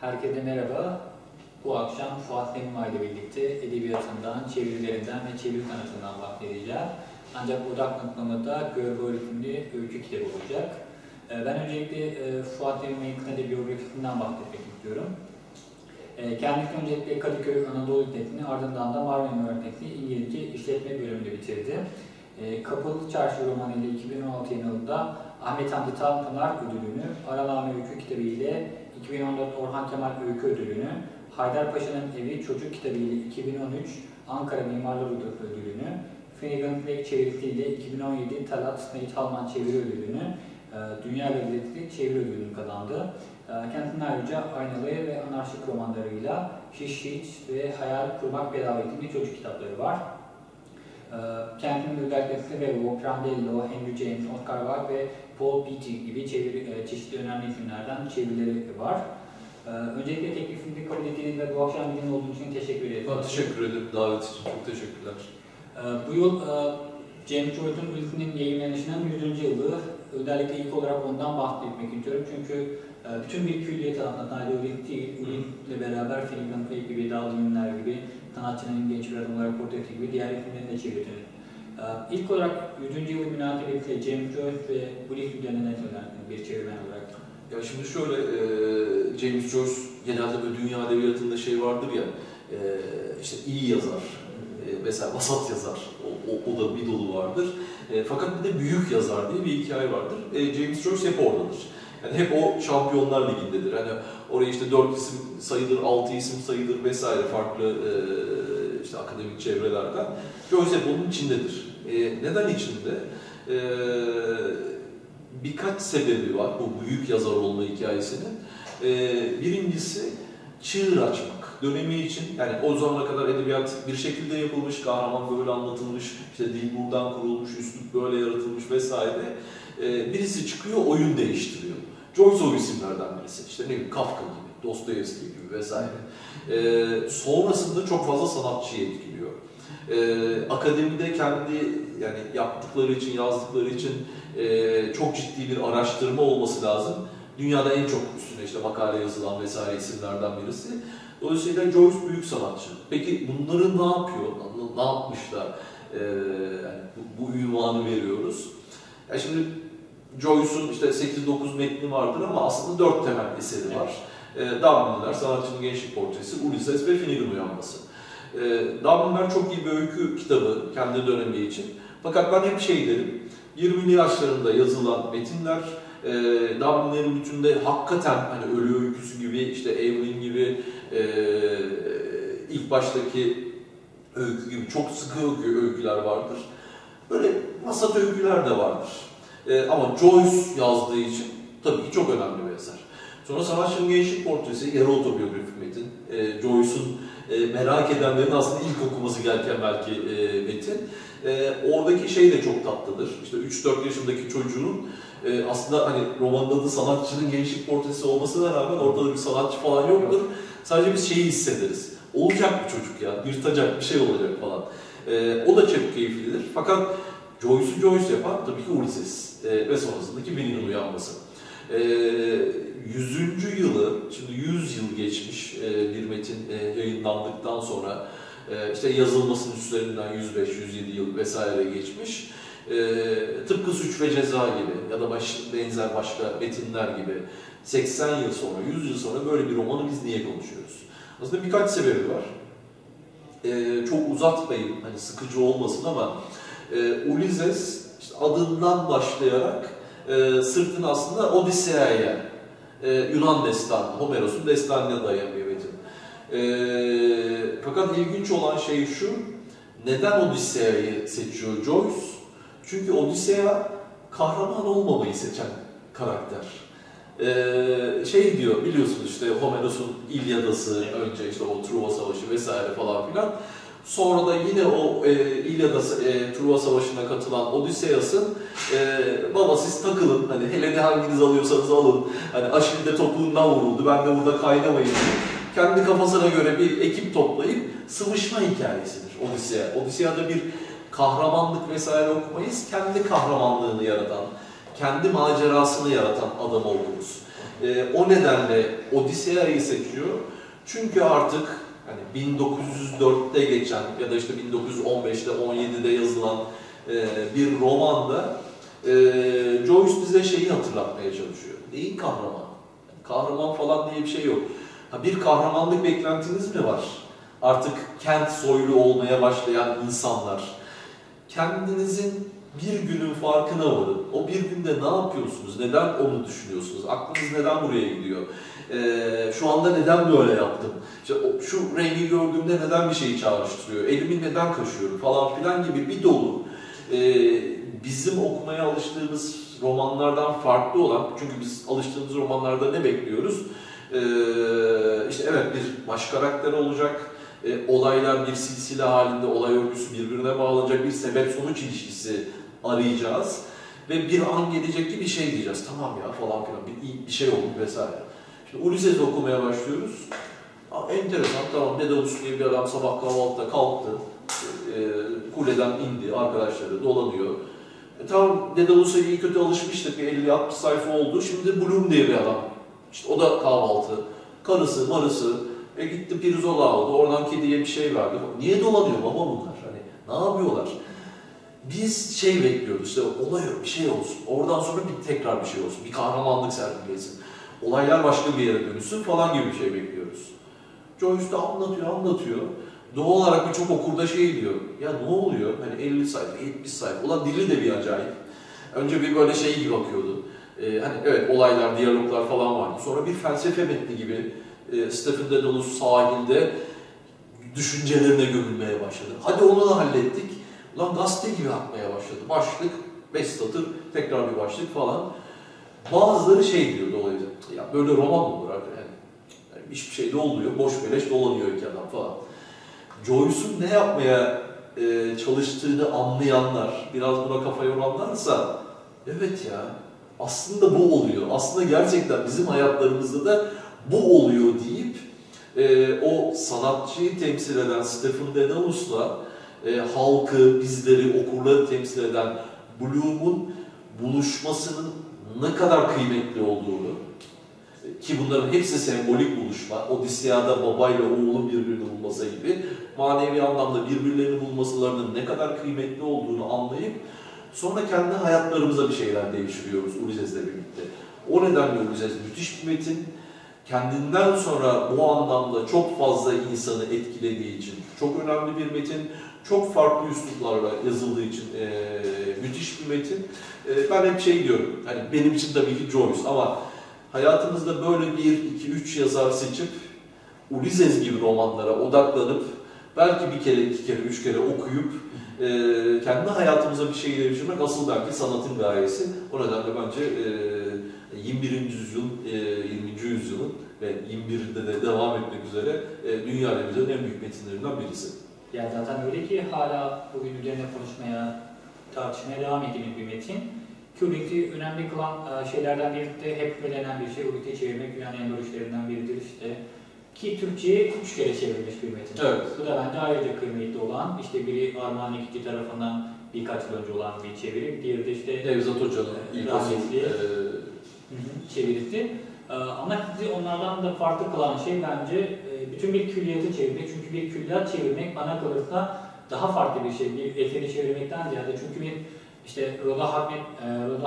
Herkese merhaba. Bu akşam Fuat Nemima ile birlikte edebiyatından, çevirilerinden ve çeviri sanatından bahsedeceğim. Ancak odak noktamı da görgü öğretimli öykü kitabı olacak. Ben öncelikle Fuat Nemima'nın kısaca biyografisinden bahsetmek istiyorum. Kendisi öncelikle Kadıköy Anadolu Lisesi'ni, ardından da Marmara Üniversitesi İngilizce İşletme Bölümünü bitirdi. Kapalı Çarşı romanı ile 2016 yılında Ahmet Hamdi Tanpınar Ödülünü, Araname Öykü kitabı ile 2014 Orhan Kemal Öykü Ödülünü, Haydarpaşa'nın Evi Çocuk kitabı ile 2013 Ankara Mimarlar Odası Ödülünü, Finnegan Fleck çevirisi ile 2017 Talat Sait Halman Çeviri Ödülünü, Dünya Gazetesi Çeviri Ödülünü kazandı. Kendisinin ayrıca Aynalı'ya ve anarşik romanlarıyla Hiç Hiç ve Hayal Kurmak Bedava isimli çocuk kitapları var. Kendisinin özellikle ve Walter Randello, Henry James, Oscar Wilde ve Paul Beatty gibi çeşitli önemli isimlerden çevirileri var. Öncelikle teklifinizi kabul ettiğiniz ve bu akşam bizimle olduğunuz için teşekkür ederim. Ben teşekkür ederim davet için. Çok teşekkürler. Bu yıl Cem Joyce'un Ulysse'nin yayınlanışının 100. yılı. Özellikle ilk olarak ondan bahsetmek istiyorum çünkü bütün bir külliyeti anlatan Ulysses değil, Ulysses'le beraber Finnegan Fleck gibi, Dowding'ler gibi, sanatçının genç bir adam olarak portresi gibi diğer isimlerini de çevirdiniz. İlk olarak 100. yılı münasebetiyle James Joyce ve Ulysses üzerine ne söylersiniz bir çevirmen olarak? Ya şimdi şöyle, James Joyce genelde böyle dünya edebiyatında şey vardır ya, işte iyi yazar, mesela vasat yazar, o da bir dolu vardır. Fakat bir de büyük yazar diye bir hikaye vardır. James Joyce hep oradadır. Yani hep o Şampiyonlar Ligi'ndedir. Hani oraya işte 4 isim sayılır, 6 isim sayılır vesaire farklı işte akademik çevrelerden. Joyce hep onun içindedir. Neden içinde? Birkaç sebebi var bu büyük yazar olma hikayesinin. Birincisi çığır açmak. Dönemi için, yani o zamana kadar edebiyat bir şekilde yapılmış, kahraman böyle anlatılmış, işte dil buradan kurulmuş, üslup böyle yaratılmış vesaire. Birisi çıkıyor, oyun değiştiriyor. Joyce o isimlerden birisi. İşte ne bileyim, Kafka gibi, Dostoyevski gibi vesaire. Sonrasında çok fazla sanatçıyı etkiliyor. Akademide kendi yani yaptıkları için, yazdıkları için çok ciddi bir araştırma olması lazım. Dünyada en çok üstüne işte makale yazılan vesaire isimlerden birisi. Dolayısıyla Joyce büyük sanatçı. Peki bunları ne yapıyor? Ne yapmışlar? Yani bu ünvanı veriyoruz. Yani şimdi Joyce'un işte 8-9 metni vardır ama aslında 4 temel eseri var. Dublin'ler, Sanatçının Gençlik Portresi, Ulysses ve Finnegan Uyanması. Dublin'ler çok iyi bir öykü kitabı kendi dönemi için. Fakat ben hep şey derim, 20'li yaşlarında yazılan metinler, Dublin'lerin bütünde hakikaten hani Ölü Öyküsü gibi, işte Evelyn gibi, ilk baştaki öykü gibi çok sıkı öyküler vardır. Böyle masat öyküler de vardır. Ama Joyce yazdığı için tabii ki çok önemli bir eser. Sonra Sanatçının Gençlik Portresi, yarı otobiyografik metin. Joyce'un merak edenlerin aslında ilk okuması gereken belki metin. Oradaki şey de çok tatlıdır. İşte 3-4 yaşındaki çocuğun aslında hani romanda da Sanatçının Gençlik Portresi olmasına rağmen ortada bir sanatçı falan yoktur. Sadece biz şeyi hissederiz. Olacak bir çocuk ya, yırtacak bir şey olacak falan. O da çok keyiflidir. Fakat Joyce'u Joyce yapan tabii ki Ulysses ve sonrasındaki Finnegan Uyanması. 100. yılı, şimdi 100 yıl geçmiş bir metin yayınlandıktan sonra işte yazılmasının üstlerinden 105-107 yıl vesaire geçmiş. Tıpkı Suç ve Ceza gibi ya da benzer başka metinler gibi 80 yıl sonra, 100 yıl sonra böyle bir romanı biz niye konuşuyoruz? Aslında birkaç sebebi var. Çok uzatmayayım, hani sıkıcı olmasın ama Ulysses işte adından başlayarak sırtını aslında Odisea'ya, Yunan destanı, Homeros'un destanına dayan bir metin. Fakat ilginç olan şey şu, neden Odisea'yı seçiyor Joyce? Çünkü Odisea kahraman olmamayı seçen karakter. Şey diyor, biliyorsunuz işte Homeros'un İlyadası, önce işte o Truva Savaşı vesaire falan filan. Sonra da yine o Truva Savaşı'na katılan Odysseus'ın baba siz takılın, hani hele de hanginiz alıyorsanız alın, hani Aşil de topuğundan vuruldu, ben de burada kaynamayayım diye. Kendi kafasına göre bir ekip toplayıp sıvışma hikayesidir Odysseus. Odysseus'da bir kahramanlık vesaire okumayız, kendi kahramanlığını yaratan, macerasını yaratan adam oldunuz. O nedenle Odisea'yı seçiyor. Çünkü artık hani 1904'te geçen ya da işte 1915'te, 17'de yazılan bir romanda Joyce bize şeyi hatırlatmaya çalışıyor. Neyin kahramanı? Yani kahraman falan diye bir şey yok. Ha, bir kahramanlık beklentiniz mi var? Artık kent soylu olmaya başlayan insanlar. Kendinizin bir günün farkına varın. O bir günde ne yapıyorsunuz? Neden onu düşünüyorsunuz? Aklınız neden buraya gidiyor? Şu anda neden böyle yaptım? İşte şu rengi gördüğümde neden bir şeyi çağrıştırıyor? Elimi neden kaşıyorum? Falan filan gibi bir dolu. Bizim okumaya alıştığımız romanlardan farklı olan, çünkü biz alıştığımız romanlarda ne bekliyoruz? İşte evet, bir baş karakter olacak, olaylar bir silsile halinde, olay örgüsü birbirine bağlanacak, bir sebep-sonuç ilişkisi arayacağız ve bir an gelecek ki bir şey diyeceğiz, tamam ya falan filan, bir şey oldu vesaire. Şimdi Ulysses'i okumaya başlıyoruz, enteresan, tamam Dedalus diye bir adam sabah kahvaltıda kalktı, kuleden indi, arkadaşları dolanıyor. Tamam Dedalus'a iyi kötü alışmıştık, 50-60 sayfa oldu, şimdi Bloom diye bir adam. İşte o da kahvaltı, karısı, marısı, gitti pirzola aldı, oradan kediye bir şey verdi. Niye dolanıyor baba bunlar? Hani ne yapıyorlar? Biz şey bekliyoruz, işte olay yok, bir şey olsun, oradan sonra tekrar bir şey olsun, bir kahramanlık sergilesin, olaylar başka bir yere dönüşsün falan gibi bir şey bekliyoruz. Joyce de anlatıyor, anlatıyor. Doğal olarak birçok okurda şey diyor, ya ne oluyor? Hani 50 sayfa, 70 sayfa, ulan dili de bir acayip. Önce bir böyle şey gibi bakıyordu. Hani evet, olaylar, diyaloglar falan vardı. Sonra bir felsefe metni gibi Stephen Dedalus sahilde düşüncelerine gömülmeye başladı. Hadi onu da hallettik. Ulan gazete gibi atmaya başladı. Başlık, 5 satır, tekrar bir başlık falan. Bazıları şey diyordu olaydı. Ya böyle roman olur abi. Yani hiçbir şey de olmuyor. Boş beleş dolanıyor iki adam falan. Joyce'un ne yapmaya çalıştığını anlayanlar, biraz buna kafa yoranlarsa evet ya, aslında bu oluyor, aslında gerçekten bizim hayatlarımızda da bu oluyor deyip o sanatçıyı temsil eden Stephen Dedalus'la halkı, bizleri, okurları temsil eden Bloom'un buluşmasının ne kadar kıymetli olduğunu, ki bunların hepsi sembolik buluşma, Odisea'da babayla oğlun birbirini bulması gibi, manevi anlamda birbirlerini bulmasalarının ne kadar kıymetli olduğunu anlayıp sonra kendi hayatlarımıza bir şeyler değiştiriyoruz Ulysses'le birlikte. O nedenle Ulysses müthiş bir metin. Kendinden sonra bu anlamda çok fazla insanı etkilediği için çok önemli bir metin. Çok farklı üsluplarla yazıldığı için müthiş bir metin. Ben hep şey diyorum, hani benim için tabii ki Joyce ama hayatımızda böyle bir, iki, üç yazar seçip Ulysses gibi romanlara odaklanıp belki bir kere, iki kere, üç kere okuyup kendi hayatımıza bir şey geliştirmek asıl belki sanatın gayesi. O nedenle bence 20. yüzyılın ve 21'de de devam etmek üzere dünya edebiyatının en büyük metinlerinden birisi. Ya zaten öyle ki hala bugün üzerine konuşmaya, tartışmaya devam edilen bir metin. Kubrick'i önemli kılan şeylerden biri de hep belirlenen bir şey, Kubrick'i çevirmek dünyanın en doğru işlerinden biridir işte. Ki Türkçe'ye 3 kere çevrilmiş bir metin. Evet. Bu da bence ayrıca kıymetli olan, işte biri Armağan Ekikçi tarafından birkaç yıl önce olan bir çeviri, diğeri de işte Nevzat Hoca'nın ilk çevirisi. Ama sizi onlardan da farklı kılan şey bence bütün bir külliyatı çevirmek. Çünkü bir külliyat çevirmek bana kalırsa daha farklı bir şey, bir eseri çevirmekten ziyade. Çünkü bir işte Roda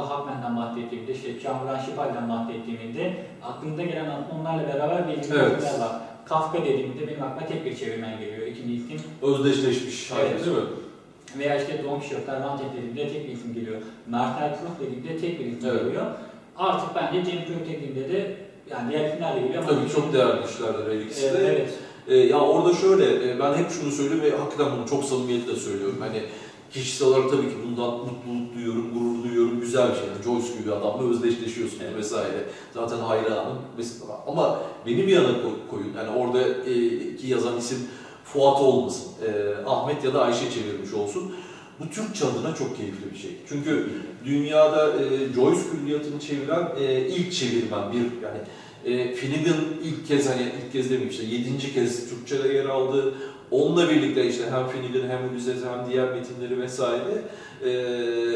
Hakmen'den bahsettiğimde, işte Kamuran Şipal'den bahsettiğimde aklımda gelen onlarla beraber bir ilgiler var. Kafka dediğimde benim aklıma tek bir çevirmen geliyor. İkinci isim. Özdeşleşmiş şair, evet, değil mi? Veya işte Don Quixote, Cervantes dediğimde tek bir isim geliyor. Marcel Proust dediğimde tek bir isim geliyor. Artık bence James Joyce dediğimde de yani diğer isimlerle geliyor. Tabii çok değerli işlerdir her ikisi de. Evet. Ya orada şöyle, ben hep şunu söylüyorum ve hakikaten bunu çok samimiyetle söylüyorum. Hani kişisel olarak tabii ki bundan mutluluk duyuyorum, gurur duyuyorum, güzel bir şey. Yani Joyce gibi bir adamla özdeşleşiyorsunuz, evet, vesaire. Zaten hayranım mesela. Ama beni bir yana koyun. Yani oradaki yazan isim Fuat olmasın, Ahmet ya da Ayşe çevirmiş olsun. Bu Türkçe adına çok keyifli bir şey. Çünkü dünyada Joyce külliyatını çeviren ilk çevirmen bir, yani Finnegan ilk kez, hani ilk kez demeyeyim işte 7. kez Türkçe'de yer aldı. Onunla birlikte işte hem Finil'in hem Ulysses'in hem diğer metinleri vesaire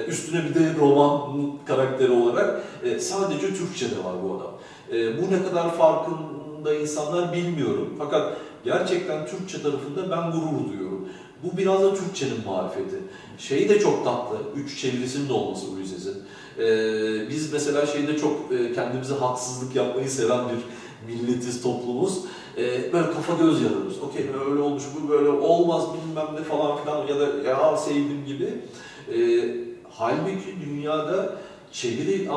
üstüne bir de roman karakteri olarak sadece Türkçe'de var bu adam. Bu ne kadar farkında insanlar bilmiyorum. Fakat gerçekten Türkçe tarafında ben gurur duyuyorum. Bu biraz da Türkçe'nin marifeti. Şeyi de çok tatlı, üç çevirisinin de olması Ulysses'in. Biz mesela şeyde çok kendimize haksızlık yapmayı seven bir milletiz, toplumuz. Böyle kafa göz yarıyoruz. Okey, öyle olmuş, bu böyle olmaz bilmem ne falan filan ya da ya sevdim gibi. Halbuki dünyada çeviri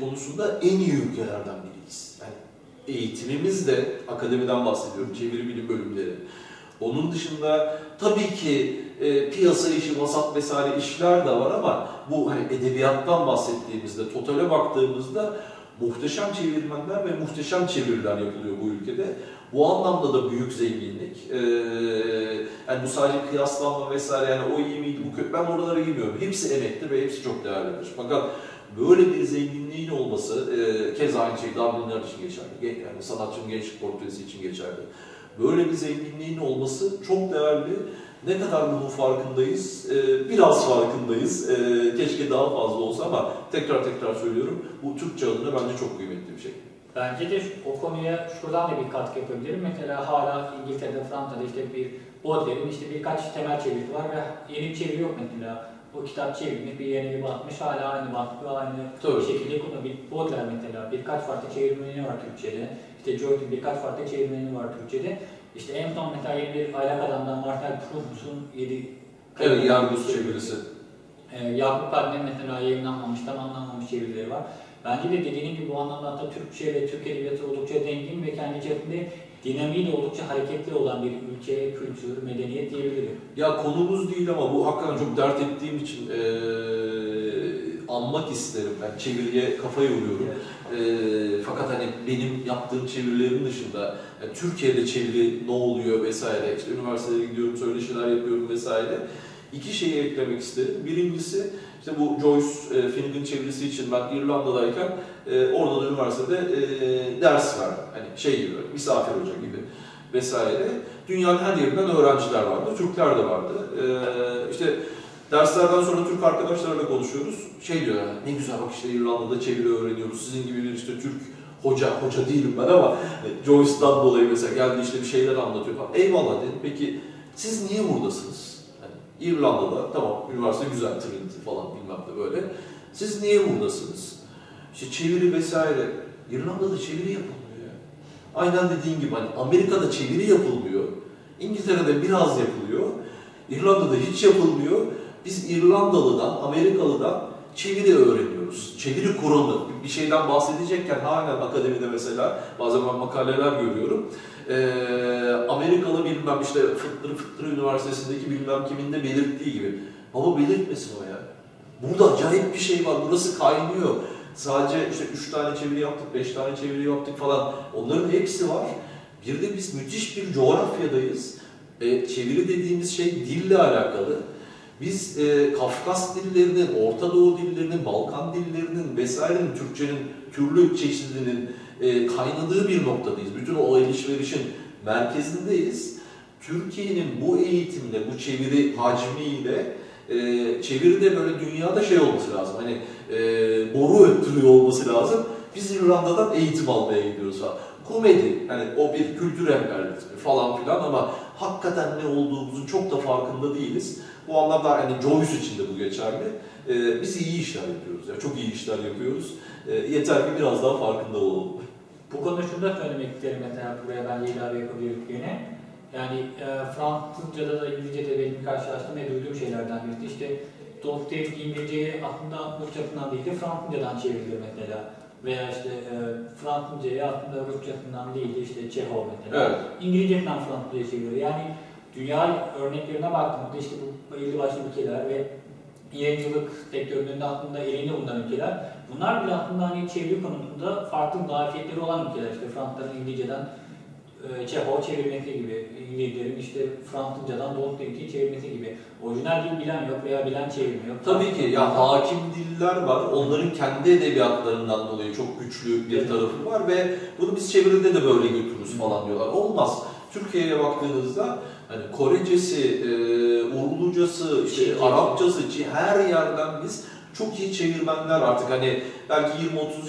konusunda en iyi ülkelerden biriyiz. Yani eğitimimiz de, akademiden bahsediyorum, çeviri bilim bölümleri. Onun dışında tabii ki piyasa işi, vasat vesaire işler de var ama bu hani edebiyattan bahsettiğimizde, totale baktığımızda muhteşem çevirmenler ve muhteşem çeviriler yapılıyor bu ülkede. Bu anlamda da büyük zenginlik. Yani bu sadece kıyaslanma vesaire, yani o iyi miydi, bu kötü, ben oralara girmiyorum. Hepsi emekli ve hepsi çok değerlidir. Fakat böyle bir zenginliğin olması, kez aynı şey Dublin'ler için geçerli, yani sanatçının gençlik portresi için geçerli. Böyle bir zenginliğin olması çok değerli. Ne kadar bunun farkındayız? Biraz farkındayız. Keşke daha fazla olsa ama tekrar söylüyorum, bu Türkçe adına bence çok kıymetli bir şey. Bence de o konuya şuradan da bir katkı yapabilirim. Mesela hala İngiltere'de, Fransa'da işte bir Baudelaire'in işte birkaç temel çeviri var ve yeni bir çeviri yok mesela. O kitap çevirmiş, bir yerine bir batmış, hala aynı baskı, aynı şekilde kullanıyor. Baudelaire mesela birkaç farklı çevirmeni var Türkçe'de. İşte Joyce'un birkaç farklı çevirmeni var Türkçe'de. İşte en son mesela yeni bir aylak adamdan Marcel Proust'un 7 evet, Yargıç çevirisi. Yakup Kadri'nin mesela yayınlanmamış, tamamlanmamış çevirileri var. Bence de dediğim gibi bu anlamda da Türkçe ve Türk edebiyatı oldukça zengin ve kendi içerisinde dinamiği de oldukça hareketli olan bir ülke, kültür, medeniyet diyebilirim. Ya konumuz değil ama bu hakikaten çok dert ettiğim için anmak isterim. Ben çeviriye kafa yoruyorum. Evet. Fakat hani benim yaptığım çevirilerin dışında yani Türkiye'de çeviri ne oluyor vesaire, işte üniversiteye gidiyorum, söyleşiler yapıyorum vesaire. İki şeyi eklemek isterim. Birincisi işte bu Joyce, Finneg'in çevirisi için ben İrlanda'dayken orada da üniversitede ders verdim. Hani şey gibi, misafir hoca gibi vesaire. Dünyanın her yerinden öğrenciler vardı, Türkler de vardı. İşte derslerden sonra Türk arkadaşlarla konuşuyoruz. Şey diyor, yani, ne güzel bak işte İrlanda'da çeviri öğreniyoruz. Sizin gibi bir işte Türk hoca değilim ben ama Joyce'dan dolayı mesela geldi işte bir şeyler anlatıyor falan. Eyvallah dedim. Peki siz niye buradasınız? İrlanda'da, tamam üniversite güzel, Trinity falan bilmem de böyle. Siz niye buradasınız? İşte çeviri vesaire. İrlanda'da çeviri yapılmıyor ya. Aynen dediğin gibi hani Amerika'da çeviri yapılmıyor. İngiltere'de biraz yapılıyor. İrlanda'da hiç yapılmıyor. Biz İrlandalı'dan, Amerikalı'dan çeviri öğreniyoruz. Çeviri kuramı. Bir şeyden bahsedecekken hala akademide mesela bazen makaleler görüyorum. Amerikalı bilmem işte Fıtır Üniversitesi'ndeki bilmem kimin de belirttiği gibi. Baba belirtmesin o ya. Burada acayip bir şey var, burası kaynıyor. Sadece işte 3 tane çeviri yaptık, 5 tane çeviri yaptık falan. Onların hepsi var. Bir de biz müthiş bir coğrafyadayız. Çeviri dediğimiz şey dille alakalı. Biz Kafkas dillerinin, Orta Doğu dillerinin, Balkan dillerinin vesairenin, Türkçenin türlü çeşidinin kaynadığı bir noktadayız. Bütün o alışverişin merkezindeyiz. Türkiye'nin bu eğitimle, bu çeviri hacmiyle, çeviride böyle dünyada şey olması lazım, hani boru öttürüyor olması lazım. Biz İrlanda'dan eğitim almaya gidiyoruz falan. Komedi, yani o bir kültür emperyalizmi falan filan ama hakikaten ne olduğumuzun çok da farkında değiliz. Bu anlamda hani Joyce için de bu geçerli. Biz iyi işler yapıyoruz, yani çok iyi işler yapıyoruz. Yeter ki biraz daha farkında olalım. Bu konuda şunu da söylemek isterim, mesela buraya bence ilave yapabilirim yine. Yani Fransızca'da da İngilizce'de benim karşılaştığım ve duyduğum şeylerden birisi. İşte Dostoyevski İngilizce'yi aslında Rusçasından değil de Fransızca'dan çevirilir mesela. Veya işte Fransızca'ya aslında Rusçasından değil de işte Çehov mesela. Evet. İngilizce'den Fransızca'ya çevirilir. Yani dünya örneklerine baktığımızda işte bu belli başlı ülkeler ve yayıncılık sektörünün aslında elinde bulunan ülkeler. Bunlar bile aslında hani çeviri konusunda farklı zafiyetleri olan ülkeler. İşte Fransızların İngilizce'den Çehov çevirmesi gibi, İngilizlerin işte Fransızcadan Dostoyevski'yi çevirmesi gibi. Orijinal dil bilen yok veya bilen çevirmiyor. Tabii ki ya hakim diller var, onların kendi edebiyatlarından dolayı çok güçlü bir tarafı var ve bunu biz çeviride de böyle götürürüz falan diyorlar. Olmaz. Türkiye'ye baktığınızda Hani Korecesi, Urducası, işte Arapçası, her yerden biz çok iyi çevirmenler artık, hani belki 20-30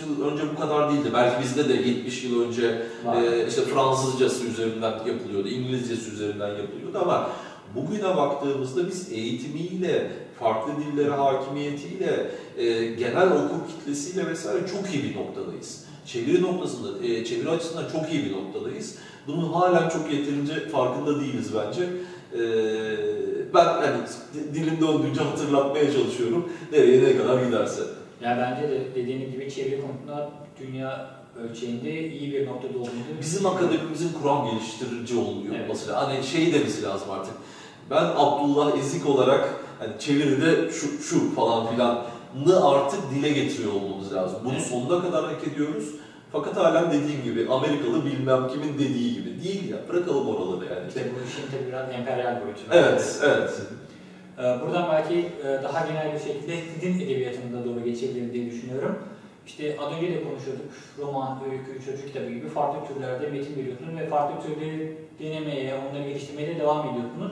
yıl önce bu kadar değildi. Belki bizde de 70 yıl önce işte Fransızcası üzerinden yapılıyordu, İngilizcesi üzerinden yapılıyordu ama bugüne baktığımızda biz eğitimiyle, farklı dillere hakimiyetiyle, genel okur kitlesiyle vesaire çok iyi bir noktadayız. Çeviri noktasında, çeviri açısından çok iyi bir noktadayız. Bunun halen çok yeterince farkında değiliz bence. Ben yani dilimde olduğunca hatırlatmaya çalışıyorum, nereye ne kadar giderse. Yani bence de dediğim gibi çeviri konusunda dünya ölçeğinde iyi bir noktada olduğunu. Bizim akademimizin kuram geliştirici oluyor olması. Evet. Hani şey demesi lazım artık. Ben Abdullah Ezik olarak hani çeviride şu falan filanını artık dile getiriyor olmamız lazım. Bunu sonuna kadar hak ediyoruz. Fakat halen dediğim gibi Amerikalı bilmem kimin dediği gibi değil ya, bırakalım oraları yani. İşte bu işin tabii biraz emperyal boyutu. Evet, evet. Buradan belki daha genel bir şekilde din edebiyatına doğru geçebilir diye düşünüyorum. İşte az önce de konuşuyorduk, roman, öykü, çocuk kitabı gibi farklı türlerde metin veriyorsunuz ve farklı türleri denemeye, onları geliştirmeye de devam ediyorsunuz.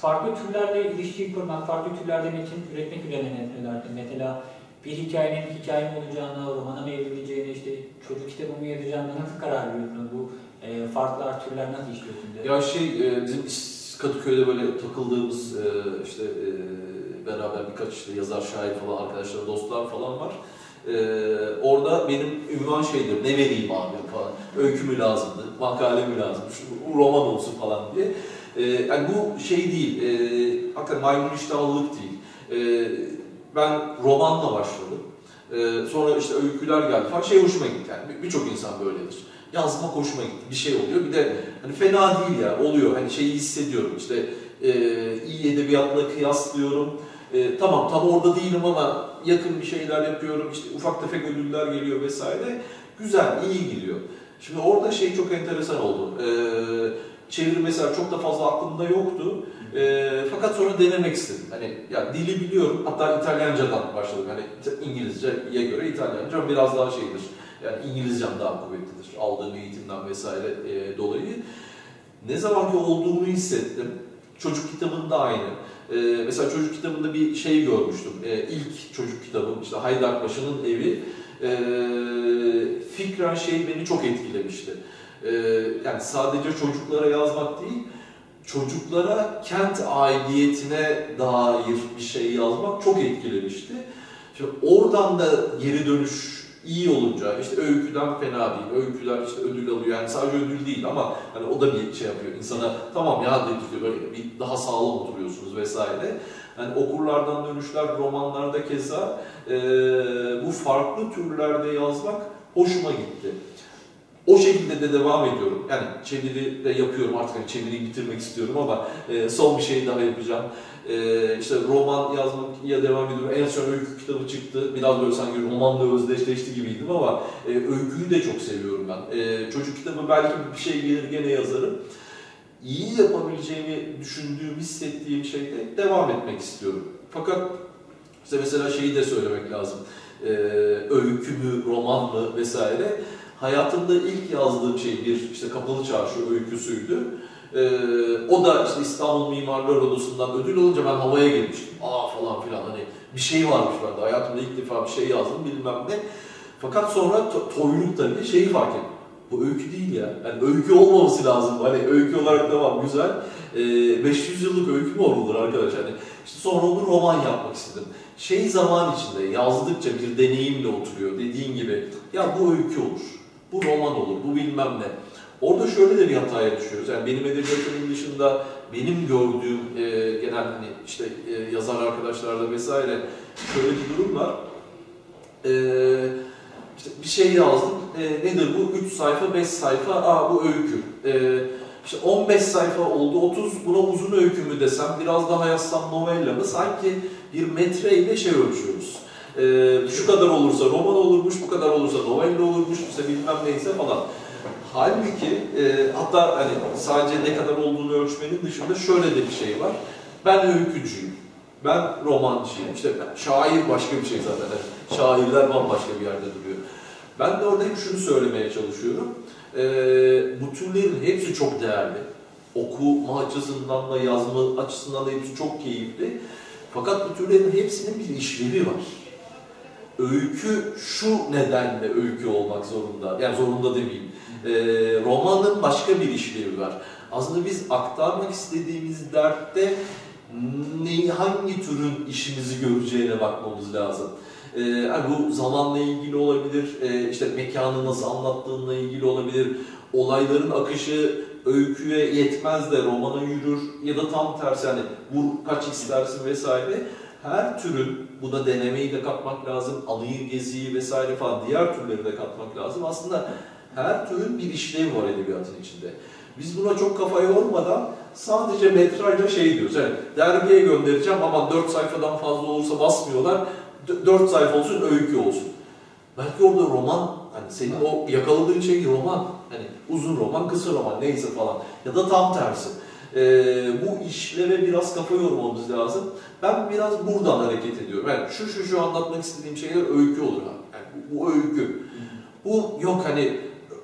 Farklı türlerle ilişki kurmak, farklı türlerde metin üretmek üzerine mesela bir hikayenin hikaye mi olacağına, romana mı evrileceğine, işte çocuk kitabı mı yazacağına nasıl karar veriyorsunuz? Bu farklı türler nasıl işliyorsunuz? Ya bizim Kadıköy'de böyle takıldığımız beraber birkaç yazar, şair falan arkadaşlar, dostlar falan var. Orada benim ünvan şeydir, ne vereyim abi falan, öykü mü lazımdı, makale mi lazım, şu roman olsun falan diye. Yani bu şey değil, hakikaten maymun iştahlılık değil. Ben romanla başladım, sonra işte öyküler geldi falan, hoşuma gitti yani, birçok insan böyledir. Yazmak hoşuma gitti, bir şey oluyor, bir de hani fena değil ya, oluyor, hani şeyi hissediyorum, işte iyi edebiyatla kıyaslıyorum. Tamam, tam orada değilim ama yakın bir şeyler yapıyorum, işte ufak tefek ödüller geliyor vesaire. Güzel, iyi gidiyor. Şimdi orada şey çok enteresan oldu. Çeviri mesela çok da fazla aklımda yoktu. Fakat sonra denemek istedim. Hani ya dili biliyorum, hatta İtalyancadan başladım. Hani İngilizceye göre İtalyanca biraz daha şeydir. Yani İngilizcem daha kuvvetlidir aldığım eğitimden vesaire dolayı. Ne zaman ki olduğunu hissettim. Çocuk kitabında aynı. Mesela çocuk kitabında bir şey görmüştüm. İlk çocuk kitabım, işte Haydarpaşa'nın Evi. Fikren beni çok etkilemişti. Yani sadece çocuklara yazmak değil, çocuklara kent aidiyetine dair bir şey yazmak çok etkilemişti. Şimdi oradan da geri dönüş iyi olunca, işte öyküden fena değil, öyküler işte ödül alıyor, yani sadece ödül değil ama hani o da bir şey yapıyor insana, tamam ya diyor, böyle bir daha sağlam oturuyorsunuz vesaire. Yani okurlardan dönüşler, romanlarda keza bu farklı türlerde yazmak hoşuma gitti. O şekilde de devam ediyorum. Yani çeviri de yapıyorum artık, hani çeviriyi bitirmek istiyorum ama son bir şey daha yapacağım. İşte roman yazmaya devam ediyorum. En son öykü kitabı çıktı. Biraz böyle sanki romanla özdeşleşti gibiydim ama öyküyü de çok seviyorum ben. Çocuk kitabı belki bir şey gelir gene yazarım. İyi yapabileceğimi düşündüğüm, hissettiğim şeyde devam etmek istiyorum. Fakat işte mesela şeyi de söylemek lazım. Öykü mü, roman mı vesaire. Hayatımda ilk yazdığım şey bir işte Kapalı Çarşı öyküsüydü. O da işte İstanbul Mimarlar Odası'ndan ödül olunca ben havaya girmiştim. Aa falan filan, hani bir şey varmış bende. Hayatımda ilk defa bir şey yazdım bilmem ne. Fakat sonra toyluk tabii şeyi fark ettim. Bu öykü değil ya. Yani öykü olmaması lazım. Hani öykü olarak devam güzel. 500 yıllık öykü mü olur arkadaşlar? Yani işte sonra onu roman yapmak istedim. Zaman içinde yazdıkça bir deneyimle oturuyor. Dediğin gibi ya bu öykü olur, bu roman olur, bu bilmem ne. Orada şöyle de bir hataya düşüyoruz. Yani benim edebiyatımın dışında benim gördüğüm genel hani işte yazar arkadaşlarla vesaire şöyle bir durum var. İşte bir şey yazdım. Nedir bu? 3 sayfa, 5 sayfa. Aa bu öykü. İşte 15 sayfa oldu, 30. Buna uzun öykü mü desem, biraz daha yazsam novella mı? Sanki bir metreyle ölçüyoruz. Şu kadar olursa roman olurmuş, bu kadar olursa novella olurmuş, işte bilmem neyse falan. Halbuki hatta hani sadece ne kadar olduğunu ölçmenin dışında şöyle de bir şey var. Ben öykücüyüm, ben romancıyım, işte şair başka bir şey zaten. Şairler bambaşka bir yerde duruyor. Ben de orada hep şunu söylemeye çalışıyorum. Bu türlerin hepsi çok değerli. okuma açısından da, yazma açısından da hepsi çok keyifli. Fakat bu türlerin hepsinin bir işlevi var. Öykü şu nedenle öykü olmak zorunda, yani zorunda demeyeyim, romanın başka bir işlevi var. Aslında biz aktarmak istediğimiz dertte hangi türün işimizi göreceğine bakmamız lazım. Yani bu zamanla ilgili olabilir, işte mekanı nasıl anlattığınla ilgili olabilir, olayların akışı öyküye yetmez de romana yürür ya da tam tersi, hani vur kaç istersin vesaire. Her türün, bu da denemeyi de katmak lazım, anıyı, geziyi vesaire falan diğer türleri de katmak lazım. Aslında her türün bir işlevi var edebiyatın içinde. Biz buna çok kafa yormadan sadece metrajla şey diyoruz, yani dergiye göndereceğim ama 4 sayfadan fazla olursa basmıyorlar, 4 sayfa olsun, öykü olsun. Belki orada roman, hani senin o yakaladığın şey roman, hani uzun roman, kısa roman neyse falan ya da tam tersi. Bu işleve biraz kafa yormamız lazım. Ben biraz buradan hareket ediyorum. Yani şu anlatmak istediğim şeyler öykü olur abi. Yani bu öykü. Bu yok, hani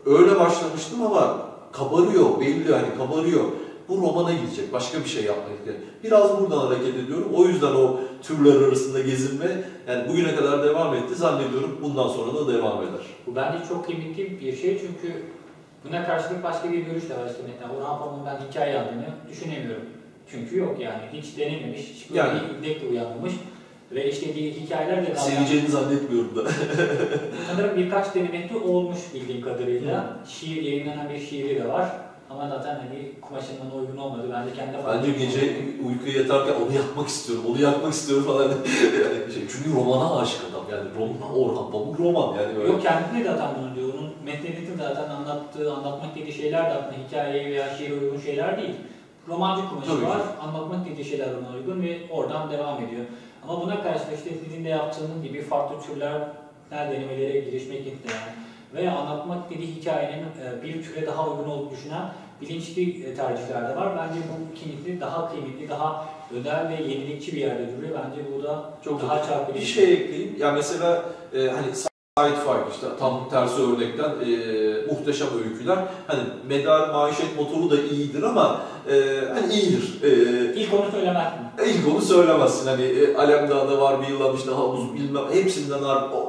öyle başlamıştım ama kabarıyor, belli hani kabarıyor. Bu romana gidecek, başka bir şey yapmak gerekiyor. Biraz buradan hareket ediyorum. O yüzden o türler arasında gezinme, yani bugüne kadar devam etti. Zannediyorum bundan sonra da devam eder. Bu bence çok kıymetli bir şey çünkü buna karşılık başka bir görüş de var. Yani Orhan Pamuk'un ben hikaye yazdığını düşünemiyorum. Çünkü yok yani, hiç denememiş, hiçbir yani İbdek de uyanmamış ve işlediği hikayeler de... Seveceğini zannetmiyorum da. Sanırım birkaç denemekte olmuş bildiğim kadarıyla. Hı. Şiir, yayınlanan bir şiiri de var. Ama zaten hani kumaşından uygun olmadı. Bence kendi farklı. Bence gece uykuya yatarken onu yapmak istiyorum, onu yapmak istiyorum falan. Yani şey, çünkü romana aşık adam yani. Orhan Pamuk roman yani böyle. Yok, kendine de adam bunu diyor. Onun metnedeki zaten anlatmak dediği şeyler de aslında hikayeye veya şiire uygun şeyler değil. Romancı kumaşı var, anlatmak dediği şeyler ona uygun ve oradan devam ediyor. Ama buna karşılık işte sizin de yaptığınız gibi farklı türler denemelere girişmek isteyen veya anlatmak dediği hikayenin bir türe daha uygun olduğunu düşünen bilinçli tercihler de var. Bence bu ikincisi daha kıymetli, daha özel ve yenilikçi bir yerde duruyor. Bence bu da çok daha çarpıcı. Bir şey ekleyeyim. Ya mesela hani Said Faik, işte tam tersi örnekten muhteşem öyküler. Hani Medar Maişet Motoru da iyidir ama hani iyidir. İlk onu söylemezsin. İlk onu söylemezsin. Hani Alemdağ'da var, bir yıllamış daha uzun bilmem. Hepsinden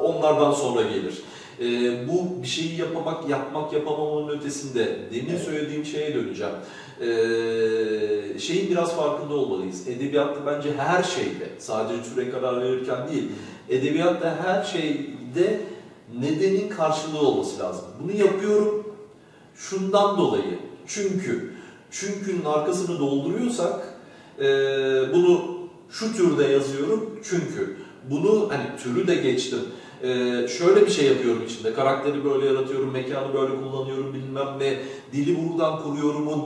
onlardan sonra gelir. Bu bir şeyi yapmak yapamamanın ötesinde, demin söylediğim şeye döneceğim. Şeyin biraz farkında olmalıyız. Edebiyatta bence her şeyde, sadece türe karar verirken değil, edebiyatta her şeyde nedenin karşılığı olması lazım. Bunu yapıyorum şundan dolayı. Çünkü'nün arkasını dolduruyorsak, bunu şu türde yazıyorum çünkü. Bunu hani türü de geçtim. Şöyle bir şey yapıyorum içinde, karakteri böyle yaratıyorum, mekanı böyle kullanıyorum bilmem ne, dili buradan kuruyorumun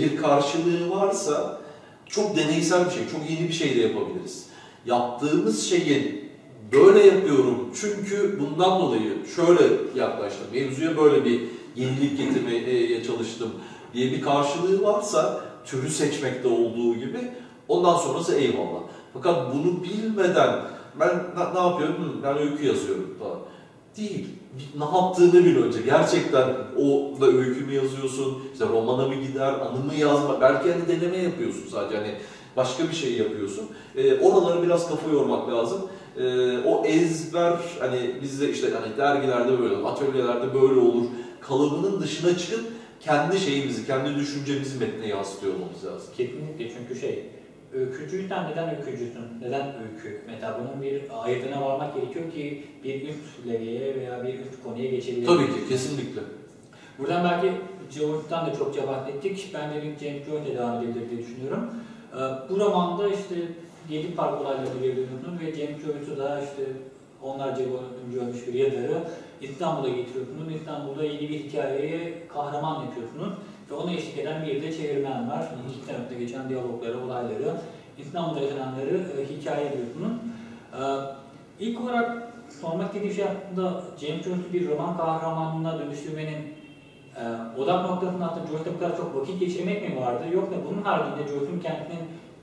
bir karşılığı varsa çok deneysel bir şey, çok yeni bir şey de yapabiliriz. Yaptığımız şeyin böyle yapıyorum çünkü bundan dolayı şöyle yaklaştım, mevzuya böyle bir yenilik getirmeye çalıştım diye bir karşılığı varsa, türü seçmekte olduğu gibi, ondan sonrası eyvallah. Fakat bunu bilmeden ben ne yapıyorum? Ben öykü yazıyorum falan. Değil. Ne yaptığını bil önce. Gerçekten o da öykü mü yazıyorsun, işte romana mı gider, anı mı yazma. Belki hani deneme yapıyorsun sadece, hani başka bir şey yapıyorsun. Oralara biraz kafa yormak lazım. O ezber, hani bizde işte hani dergilerde böyle olur, atölyelerde böyle olur. Kalıbının dışına çıkıp kendi şeyimizi, kendi düşüncemizi metne yansıtıyor olmamız lazım. Kesinlikle, çünkü şey... Öykücüysen neden öykücüsün? Neden öykü? Mesela bunun bir ayırdına varmak gerekiyor ki bir üst leveye veya bir üst konuya geçebilir. Tabii ki, kesinlikle. Buradan belki George'dan da çokça bahsettik. Ben de James Joyce'e devam edebilir diye düşünüyorum. Bu romanda işte 7 park olaylarını görüyorsunuz ve James Joyce'u da işte onlarca görmüş bir yazarı İstanbul'a getiriyorsunuz. İstanbul'da yeni bir hikayeye kahraman yapıyorsunuz. Ona eşlik eden bir de çevirmen var. İki tarafta geçen diyalogları, olayları, İstanbul'da yaşananları hikaye ediyor bunun. İlk olarak sormak dediğim şey aslında James Joyce'u bir roman kahramanına dönüştürmenin odak noktasında aslında Joyce'da bu kadar çok vakit geçirmek mi vardı? Yoksa bunun haricinde Joyce'un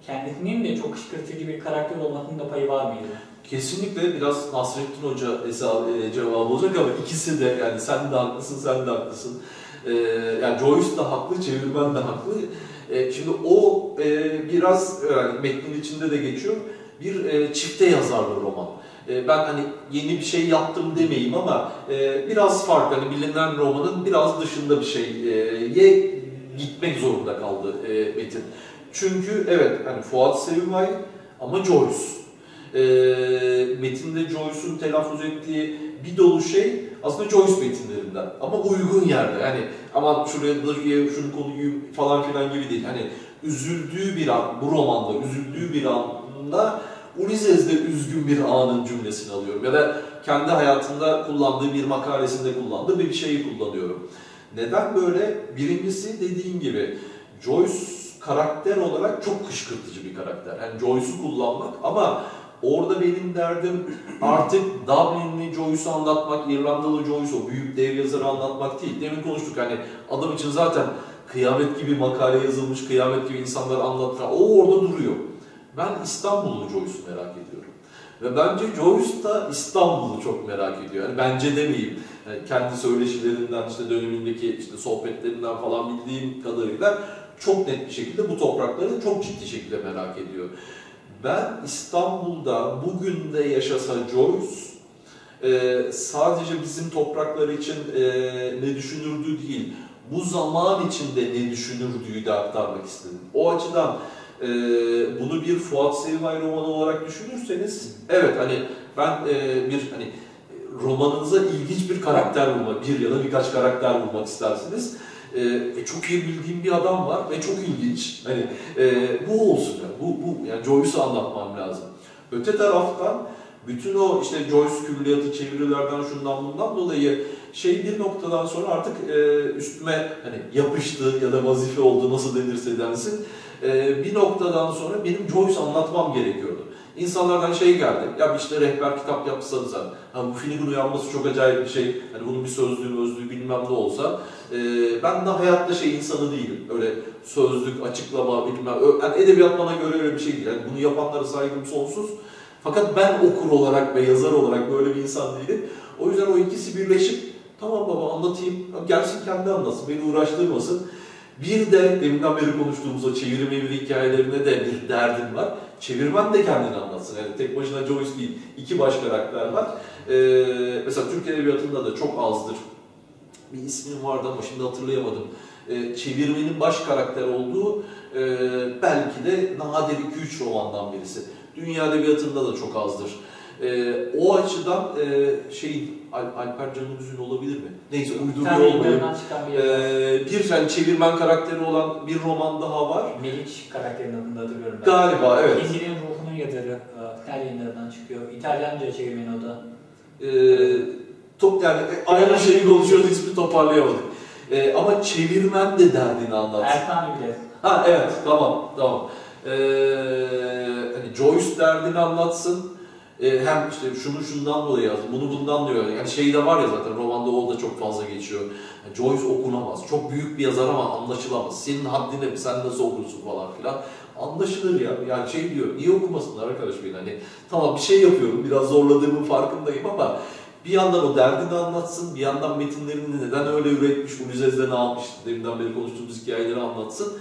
kendisinin de çok kışkırtıcı bir karakter olmasının da payı var mıydı? Kesinlikle biraz Nasrettin Hoca cevabı olacak ama ikisi de, yani sen de haklısın, sen de haklısın. Yani Joyce de haklı, çevirmen de haklı. Şimdi o biraz metnin içinde de geçiyor. Bir çifte yazarlı roman. Ben hani yeni bir şey yaptım demeyeyim ama biraz farklı, hani bilinen romanın biraz dışında bir şeye gitmek zorunda kaldı metin. Çünkü evet, hani Fuat Sevimay ama Joyce. Metinde Joyce'un telaffuz ettiği bir dolu şey aslında Joyce metinlerinden. Ama uygun yerde, hani aman şuraya da şunu konuyu falan filan gibi değil. Hani üzüldüğü bir an, bu romanda üzüldüğü bir anında Ulysses'de üzgün bir anın cümlesini alıyorum. Ya da kendi hayatında kullandığı bir makalesinde kullandığı bir şeyi kullanıyorum. Neden böyle? Birincisi dediğim gibi Joyce karakter olarak çok kışkırtıcı bir karakter. Yani Joyce'u kullanmak ama orada benim derdim artık Dublin'li Joyce'u anlatmak, İrlandalı Joyce'u, büyük dev yazarı anlatmak değil. Demin konuştuk, hani adam için zaten kıyamet gibi makale yazılmış, kıyamet gibi insanlar anlatıyor. O orada duruyor. Ben İstanbullu Joyce'u merak ediyorum. Ve bence Joyce da İstanbul'u çok merak ediyor. Yani bence demeyeyim, yani kendi söyleşilerinden, işte dönemindeki işte sohbetlerinden falan bildiğim kadarıyla çok net bir şekilde bu toprakları çok ciddi şekilde merak ediyor. Ben İstanbul'da bugün de yaşasa Joyce sadece bizim toprakları için ne düşünürdüğü değil, bu zaman içinde ne düşünürdüğü de aktarmak istedim. O açıdan bunu bir Fuat Sevimay romanı olarak düşünürseniz, evet hani ben bir hani romanınıza ilginç bir karakter bulmak, bir ya da birkaç karakter bulmak istersiniz. Çok iyi bildiğim bir adam var ve çok ilginç. Hani bu olsun yani, bu yani Joyce'u anlatmam lazım. Öte taraftan bütün o işte Joyce külliyatı, çevirilerden, şundan bundan dolayı bir noktadan sonra artık üstüme hani yapıştı ya da vazife oldu, nasıl denirse densin. Bir noktadan sonra benim Joyce anlatmam gerekiyordu. İnsanlardan geldi, ya işte rehber kitap yapsanıza, bu Finnegan uyanması çok acayip bir şey, hani bunun bir sözlüğü, özlüğü bilmem ne olsa, ben de hayatta insanı değilim, öyle sözlük, açıklama, bilmem, yani edebiyat bana göre öyle bir şey değil, yani bunu yapanlara saygım sonsuz, fakat ben okur olarak ve yazar olarak böyle bir insan değilim, o yüzden o ikisi birleşip, tamam baba anlatayım, gelsin kendi anlatsın, beni uğraştırmasın. Bir de deminden beri konuştuğumuz o çevirme evli hikayelerine de bir derdim var. Çevirmen de kendini anlatsın. Yani tek başına Joyce değil, iki baş karakter var. Mesela Türk Edebiyatı'nda da çok azdır. Bir ismim vardı ama şimdi hatırlayamadım. Çevirmenin baş karakter olduğu belki de nadir 2-3 romandan birisi. Dünya Edebiyatı'nda da çok azdır. O açıdan Alper Can'ın olabilir mi? Neyse, uyduruyor olmayayım. Bir yani çevirmen karakteri olan bir roman daha var. Meliç karakterin adını hatırlıyorum ben. Galiba, evet. Kendinin ruhunun yazarı, İtalyanlardan çıkıyor. İtalyanca çevirmeni o da. Yani aynı şeyi konuşuyoruz, ismi toparlayamadık. Ama çevirmen de derdini anlat. Erkan bile. Ha evet, tamam. Hani Joyce derdini anlatsın. Hem işte şunu şundan dolayı yazdım, bunu bundan diyor. Yani de var ya zaten, romanda o da çok fazla geçiyor. Yani Joyce okunamaz, çok büyük bir yazar ama anlaşılamaz. Senin haddine mi, sen nasıl okursun falan filan. Anlaşılır ya, yani diyor, niye okumasınlar arkadaş beni? Hani tamam bir şey yapıyorum, biraz zorladığımın farkındayım ama bir yandan o derdini anlatsın, bir yandan metinlerini neden öyle üretmiş, Ulysses'de ne yapmıştı, deminden beri konuştuğumuz hikayeleri anlatsın.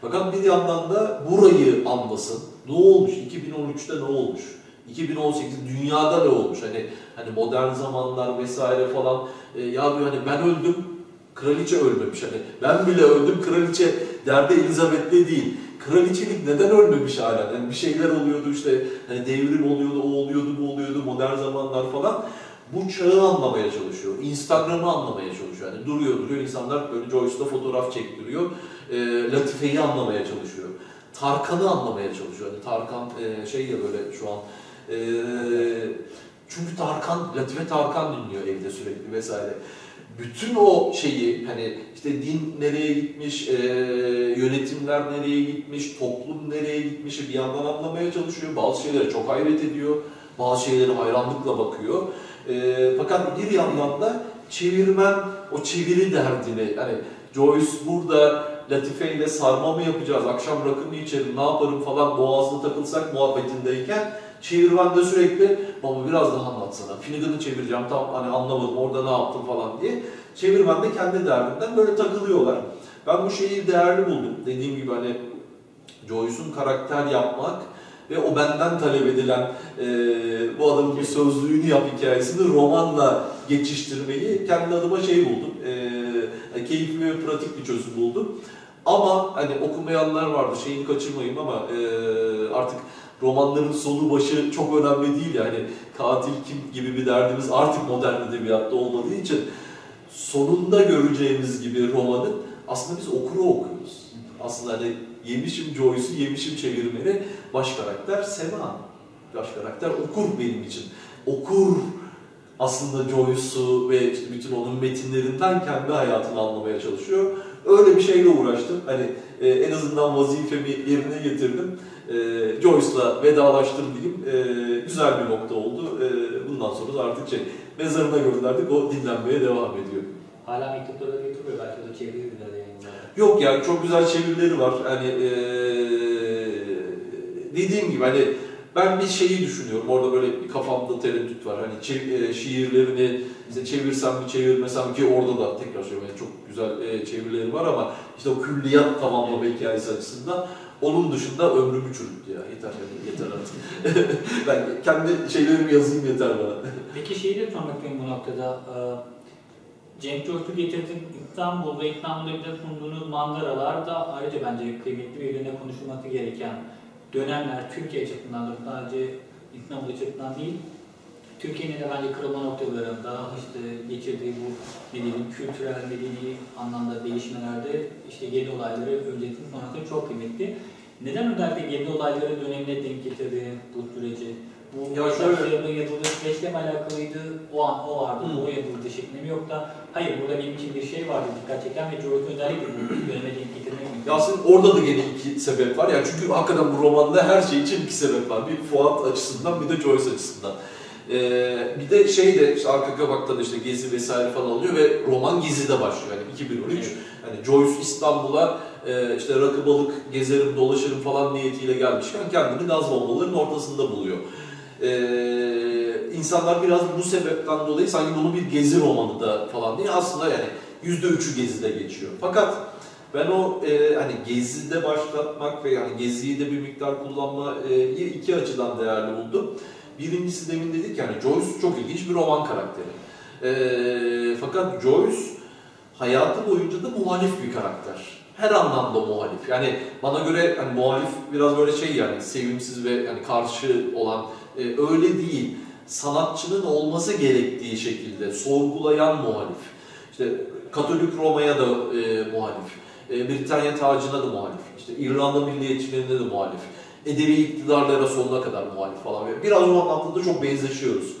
Fakat bir yandan da burayı anlasın. Ne olmuş, 2013'te ne olmuş? 2018 dünyada ne olmuş, hani modern zamanlar vesaire falan, ya diyor hani ben öldüm, kraliçe ölmemiş, hani ben bile öldüm, kraliçe derdi Elizabeth'le değil, kraliçelik neden ölmemiş hala, yani bir şeyler oluyordu işte, hani devrim oluyordu, o oluyordu, bu oluyordu, modern zamanlar falan, bu çağı anlamaya çalışıyor, Instagram'ı anlamaya çalışıyor, yani duruyor insanlar böyle Joyce'da fotoğraf çektiriyor, Latife'yi anlamaya çalışıyor, Tarkan'ı anlamaya çalışıyor, yani Tarkan ya böyle şu an. Çünkü Latife Tarkan dinliyor evde sürekli vesaire. Bütün o hani işte din nereye gitmiş, yönetimler nereye gitmiş, toplum nereye gitmiş, bir yandan anlamaya çalışıyor. Bazı şeylere çok hayret ediyor, bazı şeylere hayranlıkla bakıyor. Fakat bir yandan da çevirmen o çeviri derdini, yani Joyce burada Latife ile sarma mı yapacağız, akşam rakı mı içelim, ne yaparım falan, boğazına takılsak muhabbetindeyken çevirmende sürekli baba biraz daha anlatsana, Finnegan'ı çevireceğim tam hani anlamadım orada ne yaptım falan diye çevirmende kendi derdinden böyle takılıyorlar. Ben bu şeyi değerli buldum. Dediğim gibi hani Joyce'un karakter yapmak ve o benden talep edilen bu adamın bir sözlüğünü yap hikayesini romanla geçiştirmeyi kendi adıma şey buldum. Keyifli ve pratik bir çözüm buldum. Ama hani okumayanlar vardı, şeyini kaçırmayayım ama artık romanların sonu başı çok önemli değil yani katil kim gibi bir derdimiz artık modern edebiyatta olmadığı için sonunda göreceğimiz gibi romanın aslında biz okuru okuyoruz. Aslında hani yemişim Joyce'u, yemişim çevirmeni, baş karakter Sema, baş karakter okur benim için. Okur aslında Joyce'u ve işte bütün onun metinlerinden kendi hayatını anlamaya çalışıyor. Öyle bir şeyle uğraştım. Hani en azından vazifemi yerine getirdim. Joyce'la vedalaştım diyeyim. Güzel bir nokta oldu. Bundan sonra artık şey, mezarına gönderdik, o dinlenmeye devam ediyor. Hala mektupları da götürmüyor belki o da çevirileri de yayınlıyor. Yok yani çok güzel çevirileri var. Hani dediğim gibi hani ben bir şeyi düşünüyorum. Orada böyle bir kafamda tereddüt var. Hani şiirlerini işte çevirsem mi çevirmesem ki orada da tekrar söylüyorum. Yani çok güzel çevirileri var ama işte o külliyat tamamlama hikayesi açısından onun dışında ömrümü çürüttü ya. Yeter yani, yeter artık. Ben kendi şeylerimi yazayım yeter bana. Peki şeyi de sormak istiyorum bu noktada. Cenk Coş'u getirdin İstanbul'da, İstanbul'da bize sunduğunuz manzaralar da ayrıca bence kıymetli birbirine konuşulması gereken dönemler Türkiye açısından da sadece İstanbul açısından değil, Türkiye'nin de bence kırılma noktalarında işte geçirdiği bu kültürel medeni anlamda değişmelerde işte gemi olayları öncesinin sonrası çok kıymetli. Neden özellikle gemi olayları dönemine denk getirdi bu süreci? Bu ya şöyle yazıldığı süreçle mi alakalıydı, o an o vardı, o yazıldığı şeklinde mi yok da hayır burada benim için bir şey vardı dikkat çeken ve Joyce'un özellikle bu döneme denk getirmek mi? Aslında orada da gene iki sebep var ya yani çünkü hakikaten bu romanda her şey için iki sebep var. Bir Fuat açısından bir de Joyce açısından. Bir de şey de işte arka kapakta da işte Gezi vesaire falan oluyor ve roman Gezi'de başlıyor yani 2013. Evet. Yani Joyce İstanbul'a işte rakı balık gezerim dolaşırım falan niyetiyle gelmişken kendini gaz bombalarının ortasında buluyor. İnsanlar biraz bu sebepten dolayı sanki bunu bir gezi romanı da falan değil aslında yani %3'ü gezide geçiyor. Fakat ben o hani gezide başlatmak ve yani geziyi de bir miktar kullanmayı iki açıdan değerli buldum. Birincisi demin dedik yani Joyce çok ilginç bir roman karakteri. Fakat Joyce hayatı boyunca da muhalif bir karakter. Her anlamda muhalif. Yani bana göre hani muhalif biraz böyle şey yani sevimsiz ve yani karşı olan öyle değil. Sanatçının olması gerektiği şekilde sorgulayan muhalif. İşte Katolik Roma'ya da muhalif. Britanya tacına da muhalif. İşte İrlanda milliyetçilerine de muhalif. Edebi iktidarlara sonuna kadar muhalif falan. Biraz o anlamda da çok benzeşiyoruz.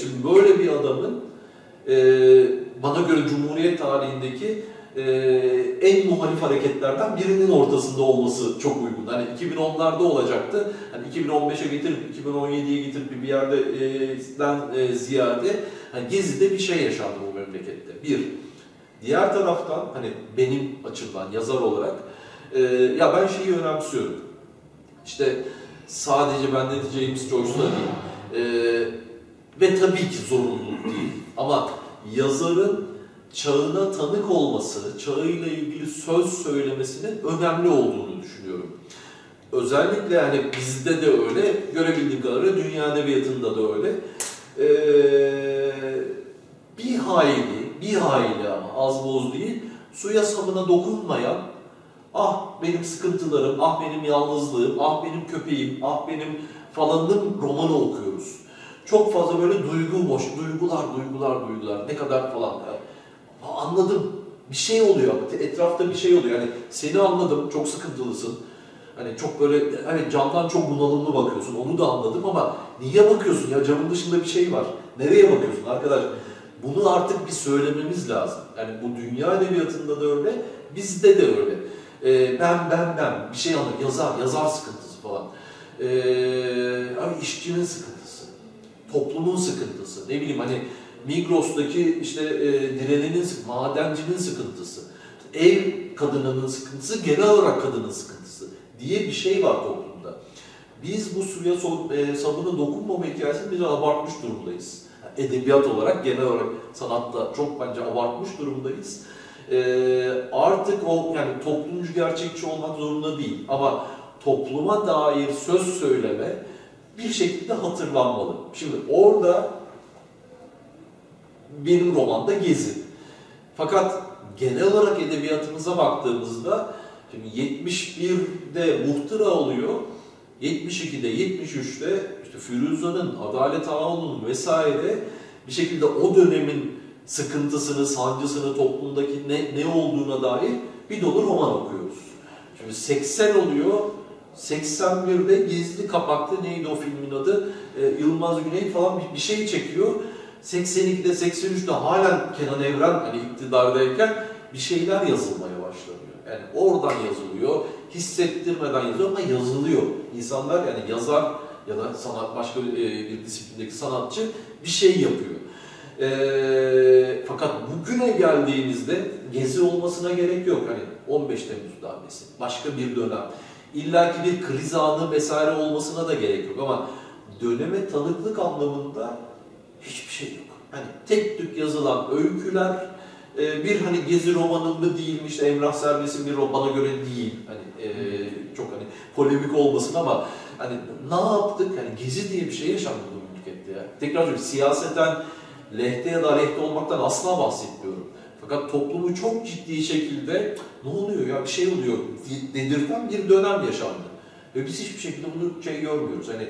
Şimdi böyle bir adamın bana göre Cumhuriyet tarihindeki en muhalif hareketlerden birinin ortasında olması çok uygun. Hani 2010'larda olacaktı. Hani 2015'e getirip 2017'ye getirip bir yerden ziyade hani Gezi'de bir şey yaşandı bu memlekette. Bir. Diğer taraftan hani benim açımdan yazar olarak ya ben şeyi önemsiyorum. İşte sadece ben de diyeceğimiz Joyce'la değil. Ve tabii ki zorunluluk değil. Ama yazarın çağına tanık olması, çağıyla ilgili söz söylemesinin önemli olduğunu düşünüyorum. Özellikle hani bizde de öyle, görebildiğim kadarıyla dünya edebiyatında da öyle. Bir hayli ama az boz değil, suya sabuna dokunmayan, ah benim sıkıntılarım, ah benim yalnızlığım, ah benim köpeğim, ah benim falanım romanı okuyoruz. Çok fazla böyle duygular ne kadar falan yani. Anladım. Bir şey oluyor. Etrafta bir şey oluyor. Yani seni anladım. Çok sıkıntılısın. Hani çok böyle hani camdan çok bunalımlı bakıyorsun. Onu da anladım ama niye bakıyorsun ya? Camın dışında bir şey var. Nereye bakıyorsun arkadaş? Bunu artık bir söylememiz lazım. Yani bu dünya edebiyatında da öyle, bizde de öyle. Ben bir şey anladım. Yazar sıkıntısı falan. Abi işçinin sıkıntısı. Toplumun sıkıntısı. Ne bileyim hani Migros'taki işte direnenin, madencinin sıkıntısı, ev kadınının sıkıntısı, genel olarak kadının sıkıntısı diye bir şey var toplumda. biz bu suya sabuna dokunmama hikayesini biraz abartmış durumdayız. Yani edebiyat olarak, genel olarak sanatta çok bence abartmış durumdayız. Artık o yani toplumcu gerçekçi olmak zorunda değil ama topluma dair söz söyleme bir şekilde hatırlanmalı. Şimdi orada benim romanda Gezi. Fakat genel olarak edebiyatımıza baktığımızda şimdi 71'de Muhtıra oluyor, 72'de, 73'te işte Firuza'nın, Adalet Ağa'nın vesaire bir şekilde o dönemin sıkıntısını, sancısını, toplumdaki ne olduğuna dair bir dolu roman okuyoruz. Şimdi 80 oluyor, 81'de Gizli Kapak'ta neydi o filmin adı? Yılmaz Güney falan bir şey çekiyor. 82'de, 83'te halen Kenan Evren hani iktidardayken bir şeyler yazılmaya başlanıyor. Yani oradan yazılıyor, hissettirmeden yazılıyor ama yazılıyor. İnsanlar yani yazar ya da sanat başka bir disiplindeki sanatçı bir şey yapıyor. Fakat bugüne geldiğimizde Gezi olmasına gerek yok. Hani 15 Temmuz darbesi, başka bir dönem. İlla ki bir kriz anı vesaire olmasına da gerek yok ama döneme tanıklık anlamında hiçbir şey yok. Hani tek tük yazılan öyküler, bir hani Gezi romanında değilmiş, Emrah Serbest'in bir romana göre değil. Hani çok hani polemik olmasın ama hani ne yaptık? Hani Gezi diye bir şey yaşandı bu ülkede ya. Tekrar diyorum, siyaseten lehte ya da aleyhte olmaktan asla bahsetmiyorum. Fakat toplumu çok ciddi şekilde ne oluyor ya bir şey oluyor dedirten bir dönem yaşandı. Ve biz hiçbir şekilde bunu şey görmüyoruz. Hani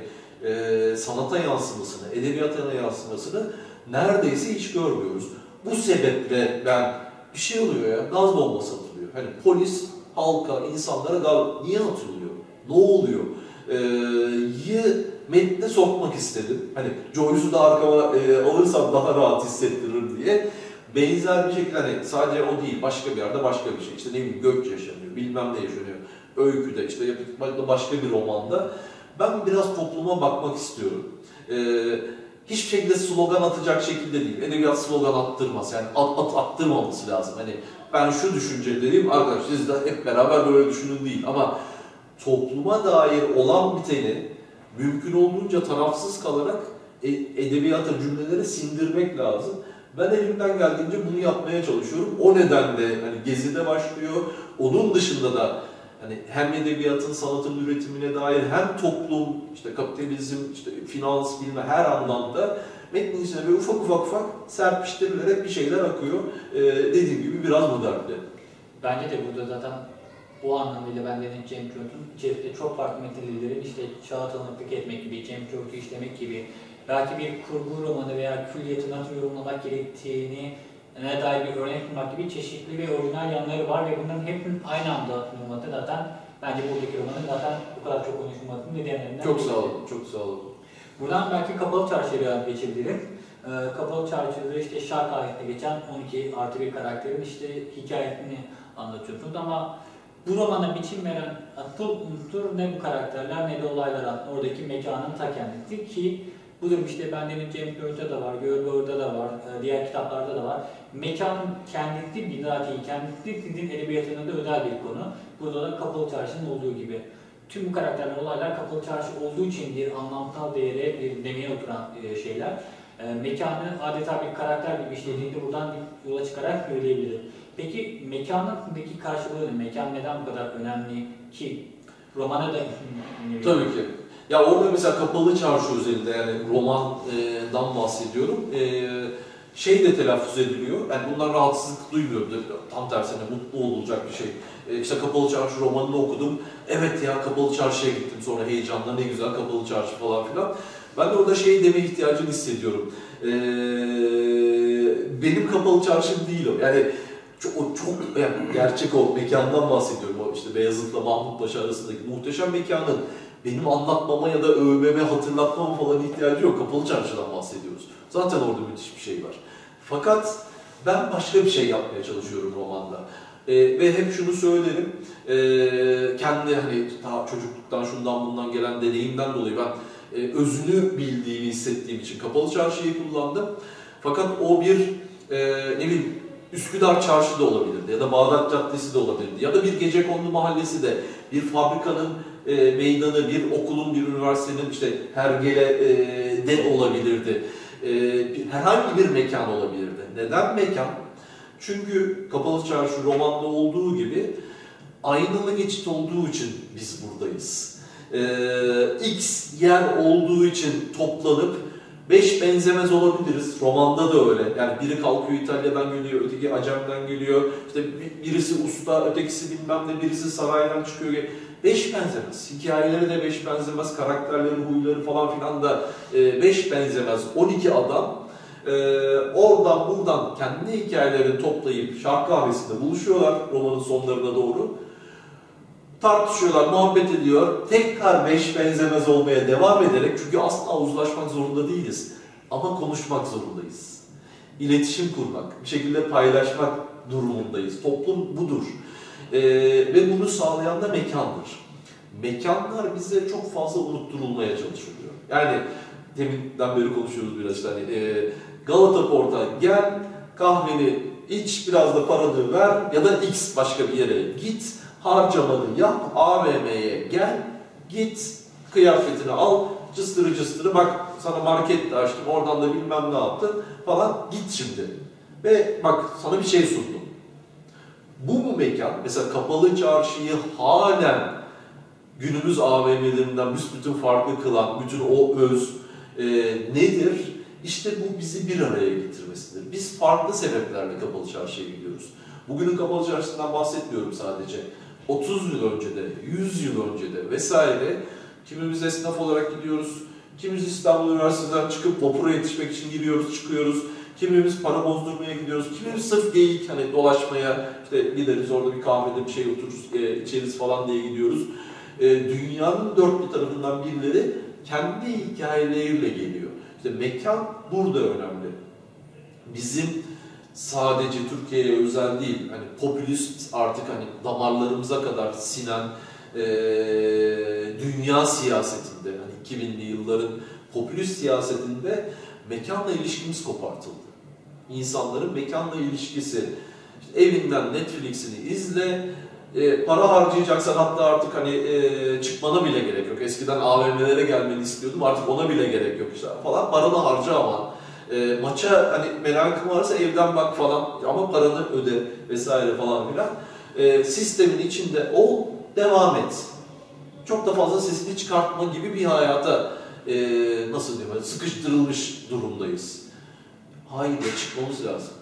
sanata yansımasını, edebiyata yansımasını neredeyse hiç görmüyoruz. Bu sebeple ben bir şey oluyor ya, gaz bombası atılıyor. Hani polis, halka, insanlara gaz niye atılıyor? Ne oluyor? Metne sokmak istedim. Hani Joyce'u da arkama alırsam daha rahat hissettirir diye. Benzer bir şekilde hani sadece o değil, başka bir yerde başka bir şey. İşte ne bileyim göç yaşanıyor, bilmem ne yaşanıyor. Öyküde işte başka bir romanda. Ben biraz topluma bakmak istiyorum. Hiçbir şekilde slogan atacak şekilde değil. Edebiyat slogan attırmaz. Yani attırmaması lazım. Hani ben şu düşünceleriyim arkadaşlar, siz de hep beraber böyle düşünün değil. Ama topluma dair olan biteni mümkün olduğunca tarafsız kalarak edebiyata, cümlelere sindirmek lazım. Ben elimden geldiğince bunu yapmaya çalışıyorum. O nedenle hani Gezi'de başlıyor. Onun dışında da hani hem edebiyatın, sanatın üretimine dair hem toplum, işte kapitalizm, işte finans, bilme her anlamda metnin içine böyle ufak serpiştirilerek bir şeyler akıyor. Dediğim gibi biraz modernli. Bence de burada zaten bu anlamıyla ben dedim Cem Kürt'ün içeride çok farklı metinlerin işte çağa tanıklık etmek gibi, Cem Kürt'ü işlemek gibi, belki bir kurgu romanı veya külliyatından yorumlamak gerektiğini ne dair bir örnek bulmak gibi çeşitli ve orijinal yanları var ve bunların hepsinin aynı anda atılmaması zaten bence buradaki romanın zaten bu kadar çok konuşulmasının nedenlerinden. Çok sağ olun, çok sağ olun. Buradan belki Kapalı Çarşı'ya biraz geçebiliriz. Kapalı Çarşı'da işte Şark ayetine geçen 12+1 karakterin işte hikayesini anlatıyorsunuz ama bu romana biçim veren asıl unsur ne bu karakterler ne de olaylar aslında oradaki mekanın ta kendisi ki bu durum işte bendemin Cem Kürt'te de var, Görbağır'da da var, diğer kitaplarda da var. Mekanın kendisi bizatihi, kendisi sizin edebiyatında da özel bir konu. Burada da Kapalı Çarşı'nın olduğu gibi. Tüm bu karakterler, olaylar Kapalı Çarşı olduğu için bir anlamsal değere, bir demeye oturan şeyler. Mekanı adeta bir karakter gibi işlediğinde buradan bir yola çıkarak söyleyebiliriz. Peki mekanındaki karşılığı, mekan neden bu kadar önemli ki? Romana da... Tabii ki. Ya orada mesela Kapalı Çarşı üzerinde yani romandan bahsediyorum. Şey de telaffuz ediliyor. Yani bunlar rahatsızlık duymuyordu. Tam tersine mutlu olacak bir şey. İşte Kapalı Çarşı romanını okudum. Evet ya Kapalı Çarşı'ya gittim sonra heyecanla ne güzel Kapalı Çarşı falan filan. Ben de orada şey demeye ihtiyacını hissediyorum. Benim Kapalı Çarşım değil o. Yani çok yani gerçek o mekandan bahsediyorum. O işte Beyazıt'la Mahmut Paşa arasındaki muhteşem mekanın benim anlatmama ya da övmeme, hatırlatmama falan ihtiyacı yok. Kapalı Çarşı'dan bahsediyoruz. Zaten orada müthiş bir şey var. Fakat ben başka bir şey yapmaya çalışıyorum romanda. Ve hep şunu söylerim, kendi hani daha çocukluktan şundan bundan gelen deneyimden dolayı ben özünü bildiğimi hissettiğim için Kapalı Çarşı'yı kullandım. Fakat o bir ne bileyim Üsküdar Çarşı da olabilirdi ya da Bağdat Caddesi de olabilirdi ya da bir Gecekondu Mahallesi de bir fabrikanın meydanı bir okulun, bir üniversitenin işte hergele de olabilirdi. Herhangi bir mekan olabilirdi. Neden mekan? Çünkü Kapalı Çarşı romanda olduğu gibi aynalı geçit olduğu için biz buradayız. X yer olduğu için toplanıp 5 benzemez olabiliriz. Romanda da öyle. Yani biri kalkıyor İtalya'dan geliyor, öteki Acem'den geliyor. İşte birisi usta, ötekisi bilmem ne, birisi saraydan çıkıyor. 5 benzemez. Hikayeleri de 5 benzemez. Karakterleri, huyları falan filan da 5 benzemez. 12 adam oradan buradan kendi hikayelerini toplayıp şarkı kahvesinde buluşuyorlar romanın sonlarına doğru. Tartışıyorlar, muhabbet ediyor. Tekrar 5 benzemez olmaya devam ederek, çünkü asla uzlaşmak zorunda değiliz. Ama konuşmak zorundayız. İletişim kurmak, bir şekilde paylaşmak durumundayız. Toplum budur. Ve bunu sağlayan da mekandır. Mekanlar bize çok fazla unutturulmaya çalışılıyor. Yani deminden beri konuşuyoruz biraz işte. Hani, Galata Port'a gel, kahveni iç, biraz da paranı ver ya da X başka bir yere git. Harcamanı yap, AVM'ye gel, git, kıyafetini al, cıstırı cıstırı bak sana market de açtım, oradan da bilmem ne yaptın falan, git şimdi. Ve bak sana bir şey sundum. Bu mu mekan? Mesela Kapalı Çarşı'yı halen günümüz AVM'lerinden büsbütün farklı kılan, bütün o öz nedir? İşte bu bizi bir araya getirmesidir. Biz farklı sebeplerle Kapalı Çarşı'ya gidiyoruz. Bugünün Kapalı Çarşısından bahsetmiyorum sadece. 30 yıl önce de, 100 yıl önce de vesaire kimimiz esnaf olarak gidiyoruz, kimimiz İstanbul Üniversitesi'nden çıkıp vapura yetişmek için giriyoruz, çıkıyoruz, kimimiz para bozdurmaya gidiyoruz, kimimiz sırf geyik hani dolaşmaya, işte gideriz orada bir kahvede bir şey otururuz, içeriz falan diye gidiyoruz. Dünyanın dört bir tarafından birileri kendi hikayeleriyle geliyor. İşte mekan burada önemli. Bizim sadece Türkiye'ye özel değil, hani popülist artık hani damarlarımıza kadar sinen dünya siyasetinde, hani 2000'li yılların popülist siyasetinde mekanla ilişkimiz kopartıldı. İnsanların mekanla ilişkisi, işte evinden Netflix'ini izle, para harcayacaksan hatta artık hani çıkmana bile gerek yok. Eskiden AVM'lere gelmeni istiyordum, artık ona bile gerek yok işte falan, paranı harca ama. Maça hani merakın varsa evden bak falan ama paranı öde vesaire falan filan. Sistemin içinde ol, devam et. Çok da fazla sesini çıkartma gibi bir hayata nasıl diyeyim, sıkıştırılmış durumdayız. Haydi çıkmamız lazım.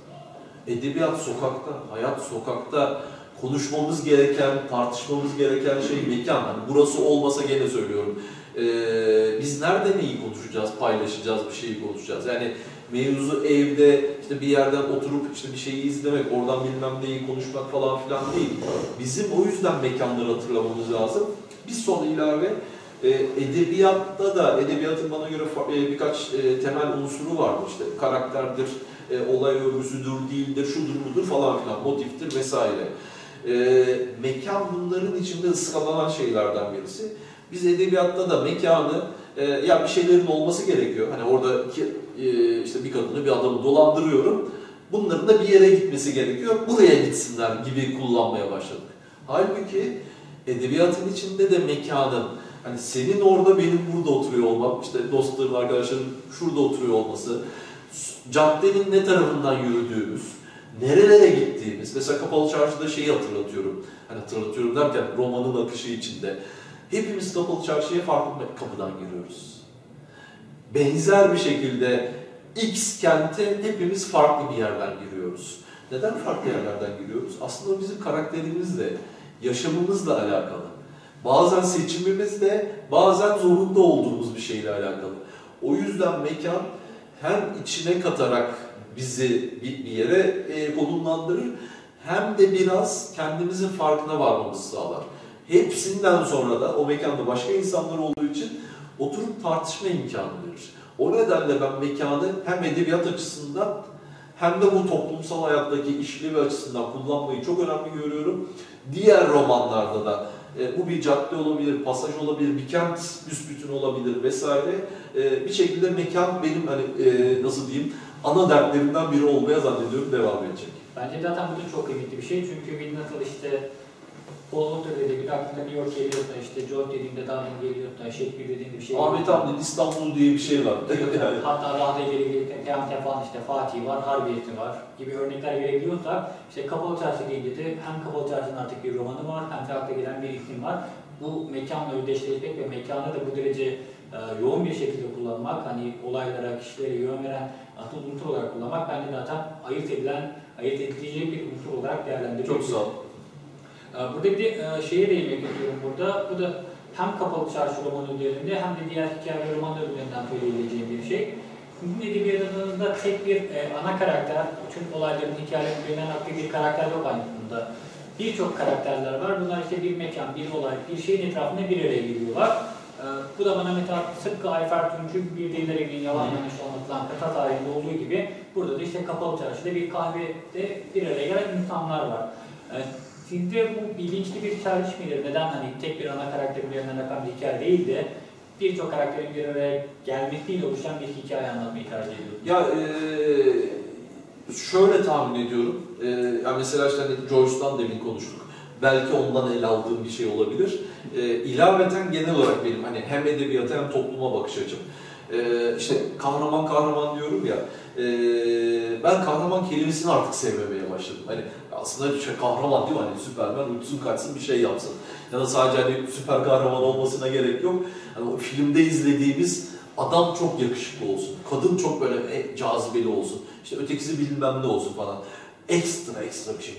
Edebiyat sokakta, hayat sokakta, konuşmamız gereken, tartışmamız gereken şey mekan. Yani burası olmasa gene söylüyorum. Biz nerede neyi konuşacağız, paylaşacağız, bir şeyi konuşacağız. Yani mevzu evde işte bir yerden oturup işte bir şeyi izlemek, oradan bilmem neyi konuşmak falan filan değil. Bizim o yüzden mekanları hatırlamamız lazım. Bir son ilave, edebiyatta da, edebiyatın bana göre birkaç temel unsuru vardı. İşte karakterdir, olay örgüsüdür, değildir, şudur budur falan filan, motiftir vesaire. Mekan bunların içinde ıskalanan şeylerden birisi. Biz edebiyatta da mekanı, ya bir şeylerin olması gerekiyor. Hani oradaki işte bir kadını, bir adamı dolandırıyorum. Bunların da bir yere gitmesi gerekiyor. Buraya gitsinler gibi kullanmaya başladık. Halbuki edebiyatın içinde de mekanın, hani senin orada benim burada oturuyor olmak, işte dostların, arkadaşların şurada oturuyor olması, caddenin ne tarafından yürüdüğümüz, nerelere gittiğimiz, mesela Kapalı Çarşı'da şeyi hatırlatıyorum. Hani hatırlatıyorum derken romanın akışı içinde. Hepimiz Kapalı Çarşı'ya farklı kapıdan giriyoruz. Benzer bir şekilde X kente hepimiz farklı bir yerden giriyoruz. Neden farklı yerlerden giriyoruz? Aslında bizim karakterimizle, yaşamımızla alakalı. Bazen seçimimizle, bazen zorunda olduğumuz bir şeyle alakalı. O yüzden mekan hem içine katarak bizi bir yere konumlandırır, hem de biraz kendimizin farkına varmamızı sağlar. Hepsinden sonra da o mekanda başka insanlar olduğu için oturup tartışma imkanı verir. O nedenle ben mekanı hem edebiyat açısından hem de bu toplumsal hayattaki işlevi açısından kullanmayı çok önemli görüyorum. Diğer romanlarda da bu bir cadde olabilir, pasaj olabilir, bir kent büsbütün olabilir vesaire. Bir şekilde mekan benim hani nasıl diyeyim ana dertlerimden biri olmaya zannediyorum devam edecek. Bence zaten bu da çok kıymetli bir şey çünkü bir nasıl işte Bolmut'a dediğimde aklına New York geliyor da, işte John dediğimde Dublin geliyor da, Şekil dediğimde bir şey. Ahmet Hamdi'nin İstanbul diye bir şey var. Yani. Hatta daha da ileri gelirken Teante falan işte Fatih var, Harbiyeti var gibi örnekler verebiliyor da, işte Kapalı Çarşı deyince de hem Kapalı Çarşı'nın artık bir romanı var, hem de akla gelen bir iklim var. Bu mekanla özdeşleşmek ve mekanı da bu derece yoğun bir şekilde kullanmak, hani olaylara, kişilere yön veren asıl unsur olarak kullanmak bence zaten ayırt edilecek bir unsur olarak değerlendiriliyor. Çok sağ ol. Burada bir de şeye değinmek istiyorum burada. Bu da hem Kapalı Çarşı romanı üzerinde hem de diğer hikaye romanlar üzerinden söyleyebileceğim bir şey. Sizin edebiyatınızda tek bir ana karakter, bütün olayların hikayelerinden aktif bir karakter yok aslında. Birçok karakterler var. Bunlar işte bir mekan, bir olay, bir şeyin etrafında bir araya geliyorlar. Bu da bana mesela sıkkı Ayfer Tunç'un bir dillere ilgili yalan yanlış anlatılan kata tarihinde olduğu gibi burada da işte Kapalı Çarşı'da bir kahvede bir araya gelen insanlar var. Sizde bu bilinçli bir tercih midir? Neden hani tek bir ana karakterin üzerinden akan bir hikaye değil de birçok karakterin bir araya gelmesiyle oluşan bir hikaye anlatmayı tercih ediyorsunuz? Ya şöyle tahmin ediyorum. Yani mesela işte hani Joyce'dan demin konuştuk. Belki ondan el aldığım bir şey olabilir. İlaveten genel olarak benim hani hem edebiyata hem topluma bakış açım. İşte kahraman diyorum ya. Ben kahraman kelimesini artık sevmemeye başladım. Hani aslında bir şey kahraman değil mi? Hani Süpermen uçsun kaçsın bir şey yapsın. Ya da sadece hani süper kahraman olmasına gerek yok. Hani o filmde izlediğimiz adam çok yakışıklı olsun, kadın çok böyle cazibeli olsun, işte ötekisi bilmem ne olsun falan. Ekstra bir şey,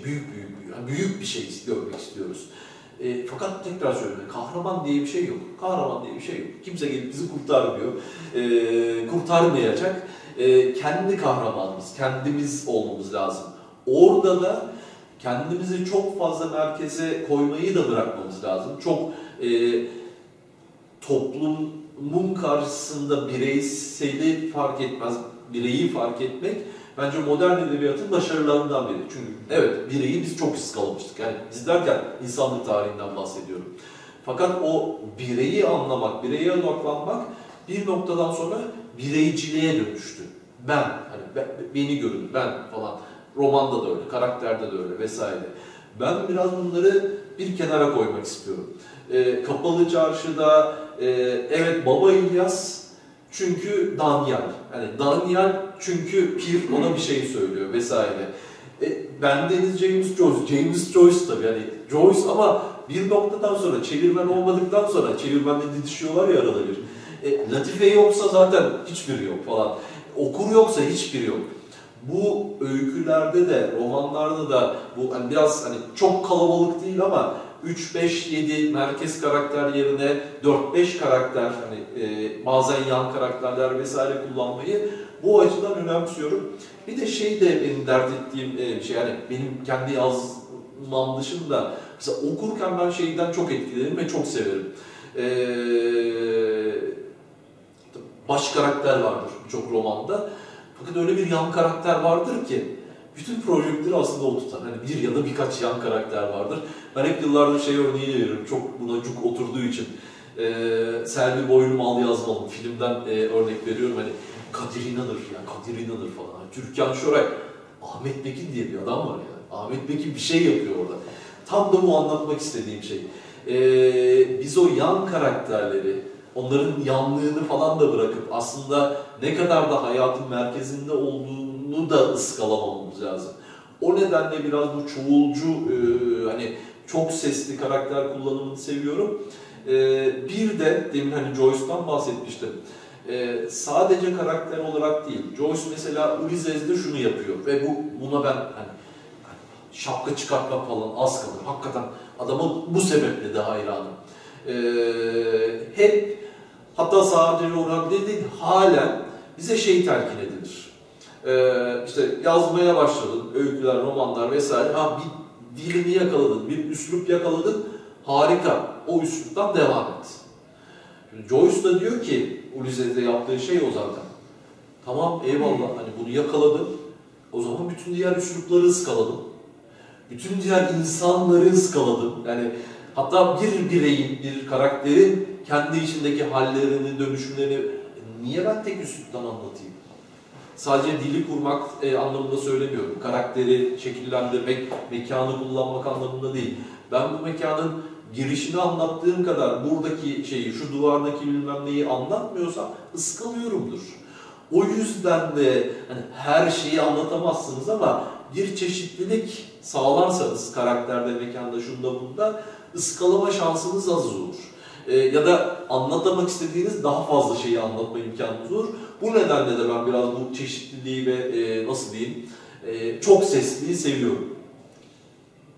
büyük bir şey görmek istiyoruz. Fakat tekrar söylüyorum, kahraman diye bir şey yok. Kimse gelip bizi kurtarmıyor, kurtarmayacak. Kendi kahramanımız, kendimiz olmamız lazım. Orada da kendimizi çok fazla merkeze koymayı da bırakmamız lazım. Çok toplumun karşısında bireyi fark etmek bence modern edebiyatın başarılarından biri. Çünkü evet, bireyi biz çok ıskalamıştık. Yani biz derken insanlık tarihinden bahsediyorum. Fakat o bireyi anlamak, bireye odaklanmak bir noktadan sonra bireyciliğe dönüştü. Ben, hani beni görün, ben falan. Romanda da öyle, karakterde de öyle vesaire. Ben biraz bunları bir kenara koymak istiyorum. Kapalı Çarşı'da, evet Baba İlyas çünkü Danyal. Yani Danyal çünkü Pir ona bir şey söylüyor vesaire. Ben Deniz James Joyce tabii yani Joyce ama bir noktadan sonra çevirmen olmadıktan sonra çevirmenle didişiyorlar ya arada bir. Latife yoksa zaten hiçbiri yok falan. Okur yoksa hiçbiri yok. Bu öykülerde de romanlarda da bu hani biraz hani çok kalabalık değil ama 3-5-7 merkez karakter yerine 4-5 karakter, hani bazen yan karakterler vesaire kullanmayı bu açıdan önemsiyorum. Bir de şey de benim dert ettiğim şey, yani benim kendi yazmam dışında mesela okurken ben şeyden çok etkilenirim ve çok severim. Baş karakter vardır birçok romanda. Fakat öyle bir yan karakter vardır ki bütün projektleri aslında o tutar. Hani bir ya da birkaç yan karakter vardır. Ben hep yıllardır şey örneği veriyorum, çok buna cuk oturduğu için. Selvi Boylum Al Yazmalım filmden örnek veriyorum. Hani Kadir İnanır falan. Yani Türkan Şoray, Ahmet Pekin diye bir adam var ya. Ahmet Pekin bir şey yapıyor orada. Tam da bu anlatmak istediğim şey. Biz o yan karakterleri, onların yanlığını falan da bırakıp aslında ne kadar da hayatın merkezinde olduğunu da ıskalamamamız lazım. O nedenle biraz bu çoğulcu, hani çok sesli karakter kullanımını seviyorum. Bir de demin hani Joyce'dan bahsetmiştim. Sadece karakter olarak değil. Joyce mesela Ulysses'de şunu yapıyor ve buna ben hani şapka çıkartmak falan az kalır. Hakikaten adama bu sebeple de hayranım. Hep hatta sadece oran değil, halen bize şey telkin edilir. İşte yazmaya başladın, öyküler, romanlar vesaire. Ha, bir dilini yakaladın, bir üslup yakaladın, harika. O üsluptan devam et. Şimdi Joyce da diyor ki, Ulysses'de yaptığı şey o zaten. Tamam, eyvallah, hani bunu yakaladım. O zaman bütün diğer üslupları ıskaladım. Bütün diğer insanları ıskaladım. Yani hatta bir bireyin, bir karakterin kendi içindeki hallerini, dönüşümlerini niye ben tek üsluptan anlatayım? sadece dili kurmak anlamında söylemiyorum. Karakteri şekillendirmek, mekanı kullanmak anlamında değil. Ben bu mekanın girişini anlattığım kadar buradaki şeyi, şu duvardaki bilmem neyi anlatmıyorsam ıskalıyorumdur. O yüzden de hani her şeyi anlatamazsınız ama bir çeşitlilik sağlarsanız karakterde, mekanda, şunda bunda ıskalama şansınız az olur. Ya da anlatmak istediğiniz daha fazla şeyi anlatma imkanınız olur. Bu nedenle de ben biraz bu çeşitliliği ve nasıl diyeyim, çok sesliliği seviyorum.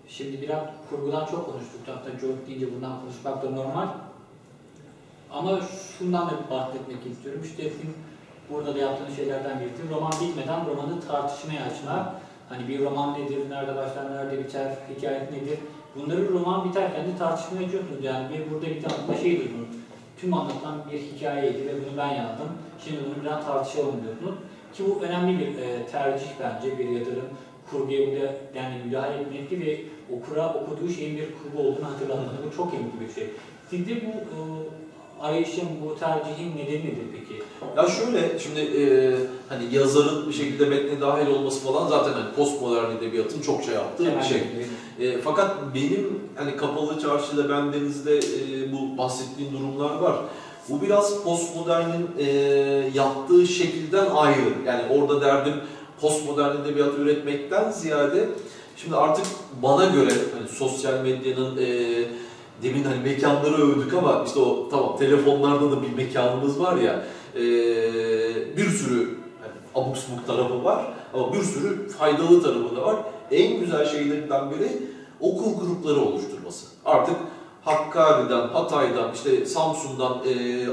Şimdi biraz kurgudan çok konuştuk. Hatta çok deyince bundan konuşmak da normal. Ama şundan da bahsetmek istiyorum. İşte film, burada da yaptığınız şeylerden birisi roman bitmeden romanı tartışmaya açmak. Hani bir roman nedir, nerede başlar, nerede biter, hikayet nedir? Bunları roman biterken de tartışmaya açıyorsunuz. Yani bir burada bir tanıtma şeydir bunu. Tüm anlatılan bir hikayeydi ve bunu ben yazdım. Şimdi bunu biraz tartışalım diyorsunuz. Ki bu önemli bir tercih bence, bir yazarın kurguya yani müdahale etmekti ve okura okuduğu şeyin bir kurgu olduğunu hatırlatmadı. Bu çok önemli bir şey. Sizde bu arayışın, bu tercihin nedeni nedir peki? Ya şöyle, şimdi hani yazarın bir şekilde metne dahil olması falan zaten hani postmodern edebiyatın çokça yaptığı bir şey. Fakat benim hani Kapalı Çarşı'da, Bendeniz'de bu bahsettiğim durumlar var. Bu biraz postmodernin yaptığı şekilden ayrı. Yani orada derdim postmodern edebiyat üretmekten ziyade, şimdi artık bana göre hani sosyal medyanın demin hani mekanları övdük ama işte o tamam, telefonlarda da bir mekanımız var ya, bir sürü yani abuk subuk tarafı var ama bir sürü faydalı tarafı da var. En güzel şeylerinden biri okul grupları oluşturması. Artık Hakkari'den, Hatay'dan, işte Samsun'dan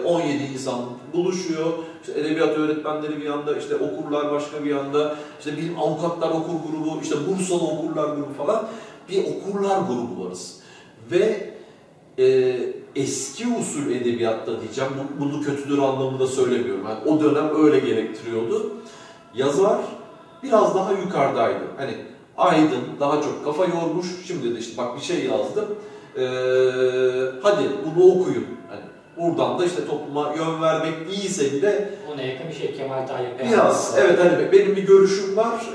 17 insan buluşuyor. İşte edebiyat öğretmenleri bir yanda, işte okurlar başka bir yanda, işte bilim avukatlar okur grubu, işte Bursalı okurlar grubu falan, bir okurlar grubu varız. Ve eski usul edebiyatta diyeceğim, bunu kötüdür anlamında söylemiyorum. Yani o dönem öyle gerektiriyordu. Yazar biraz daha yukarıdaydı. Hani Aydın daha çok kafa yormuş, şimdi de işte bak bir şey yazdım, hadi bunu okuyun. Yani buradan da işte topluma yön vermek değilse de ona yakın bir şey, Kemal Tayyip Erdoğan. Biraz, evet, hani benim bir görüşüm var,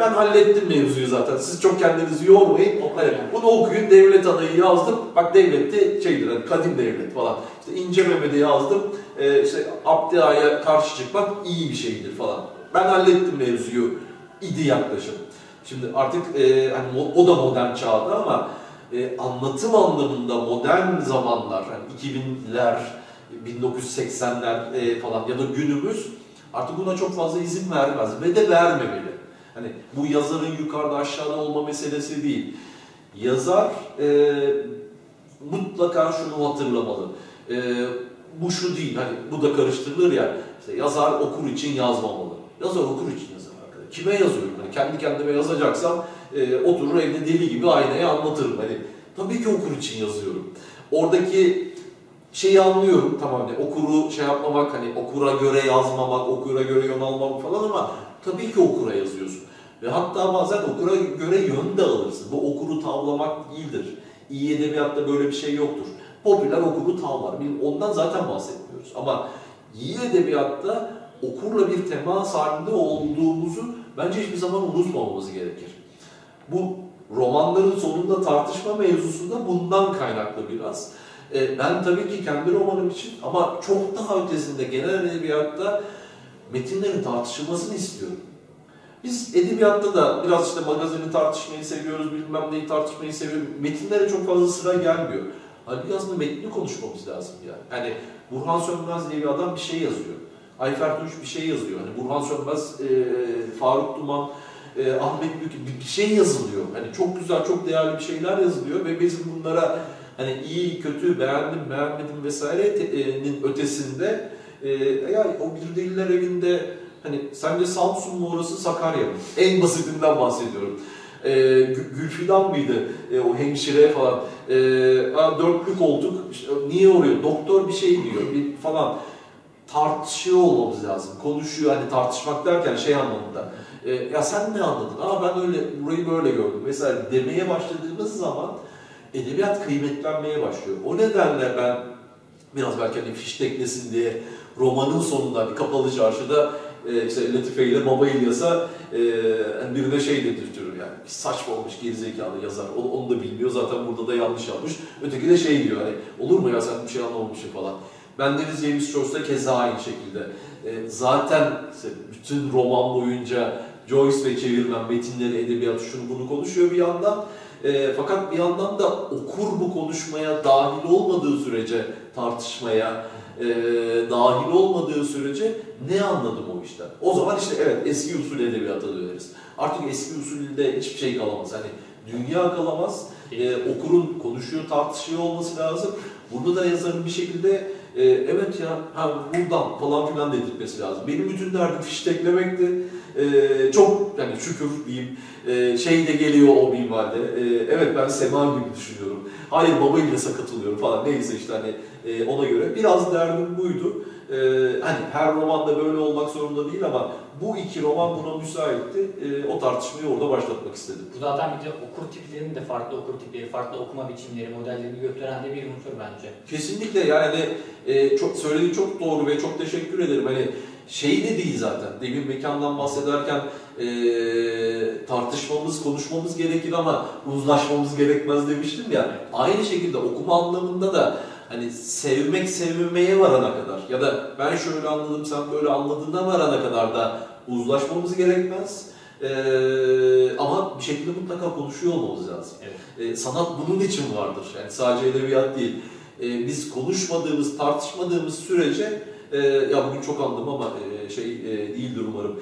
ben hallettim mevzuyu zaten, siz çok kendinizi yormayın, hani bunu okuyun, devlet adayı yazdım, bak devlet de şeydir hani kadim devlet falan, işte İnce Mehmet'i yazdım, işte Abdi Ağa'ya karşı çıkmak iyi bir şeydir falan, ben hallettim mevzuyu idi yaklaşım. Şimdi artık hani o da modern çağda ama anlatım anlamında modern zamanlar, yani 2000'ler, 1980'ler falan ya da günümüz artık buna çok fazla izin vermez ve de vermemeli. Hani bu yazarın yukarıda aşağıda olma meselesi değil. Yazar mutlaka şunu hatırlamalı. Bu şu değil, hani bu da karıştırılır ya, işte yazar okur için yazmamalı. Yazar okur için yazar. Kime yazıyorum? Yani kendi kendime yazacaksam oturur evde deli gibi aynaya anlatırım. Hani tabii ki okur için yazıyorum. Oradaki şeyi anlıyorum, tamam, hani okuru şey yapmamak, hani okura göre yazmamak, okura göre yön almamak falan, ama tabii ki okura yazıyorsun. Ve hatta bazen okura göre yön de alırsın. Bu okuru tavlamak değildir. İyi edebiyatta böyle bir şey yoktur. Popüler okuru tavlar. Ondan zaten bahsetmiyoruz. Ama iyi edebiyatta okurla bir temas halinde olduğumuzu bence hiçbir zaman unutmamamız gerekir. Bu romanların sonunda tartışma mevzusunda bundan kaynaklı biraz. Ben tabii ki kendi romanım için ama çok daha ötesinde genel edebiyatta metinlerin tartışılmasını istiyorum. Biz edebiyatta da biraz işte magazini tartışmayı seviyoruz, bilmem neyi tartışmayı seviyoruz. Metinlere çok fazla sıra gelmiyor. Halbuki aslında metni konuşmamız lazım yani. Yani Burhan Sönmez diye bir adam bir şey yazıyor. Ayfer Tunç bir şey yazıyor. Hani Burhan Sönmez, Faruk Duman, Ahmet Büyük bir şey yazılıyor. Hani çok güzel, çok değerli bir şeyler yazılıyor ve bizim bunlara hani iyi, kötü, beğendim, beğenmedim vesairenin ötesinde yani o bir diller evinde hani sence Samsun mu orası, Sakarya mı? En basitinden bahsediyorum. Gülfidan mıydı o hemşire falan? Dörtlük olduk. İşte, niye oraya? Doktor bir şey diyor falan. Tartışıyor olmamız lazım. Konuşuyor, hani tartışmak derken şey anlamında. Ya sen ne anladın? Aa ben öyle, burayı böyle gördüm vesaire demeye başladığımız zaman edebiyat kıymetlenmeye başlıyor. O nedenle ben biraz belki hani fiş teknesin diye romanın sonunda bir Kapalı Çarşı'da işte Latife ile Baba İlyas'a birine şey dedirtiyor yani, saçma olmuş gerizekalı yazar, onu da bilmiyor zaten, burada da yanlış yapmış. Öteki de şey diyor hani, olur mu ya sen bir şey anlamamışsın falan. Bendeniz James Joyce'da keza aynı şekilde. Zaten işte bütün roman boyunca Joyce ve çevirmen metinleri, edebiyat, şunu bunu konuşuyor bir yandan. Fakat bir yandan da okur bu konuşmaya dahil olmadığı sürece, tartışmaya dahil olmadığı sürece ne anladım o işten? O zaman işte evet, eski usul edebiyata döneriz. Artık eski usulde hiçbir şey kalamaz. Hani dünya kalamaz. Okurun konuşuyor, tartışıyor olması lazım. Burada da yazarın bir şekilde evet ya, buradan falan filan dedirtmesi lazım. Benim bütün derdim fişteklemekti. Çok yani şükür diyeyim, şey de geliyor o minvalde. Evet ben Sema gibi düşünüyorum. Hayır Baba İlyas'a katılıyorum falan. Neyse işte hani ona göre. Biraz derdim buydu. Hani her romanda böyle olmak zorunda değil ama bu iki roman buna müsaitti. O tartışmayı orada başlatmak istedim. Bu zaten bir de okur tiplerinin de farklı okur tipleri, farklı okuma biçimleri, modellerini gösteren de bir unsur bence. Kesinlikle yani çok söylediğin çok doğru ve çok teşekkür ederim. Hani şey de değil zaten, demin mekandan bahsederken tartışmamız, konuşmamız gerekir ama uzlaşmamız gerekmez demiştim ya. Aynı şekilde okuma anlamında da hani sevmek sevmemeye varana kadar ya da ben şöyle anladım sen böyle anladığına varana kadar da uzlaşmamız gerekmez. Ama bir şekilde mutlaka konuşuyor olmamız lazım. Evet. Sanat bunun için vardır. Yani sadece edebiyat değil. Biz konuşmadığımız, tartışmadığımız sürece ya bugün çok anladım ama değildir umarım.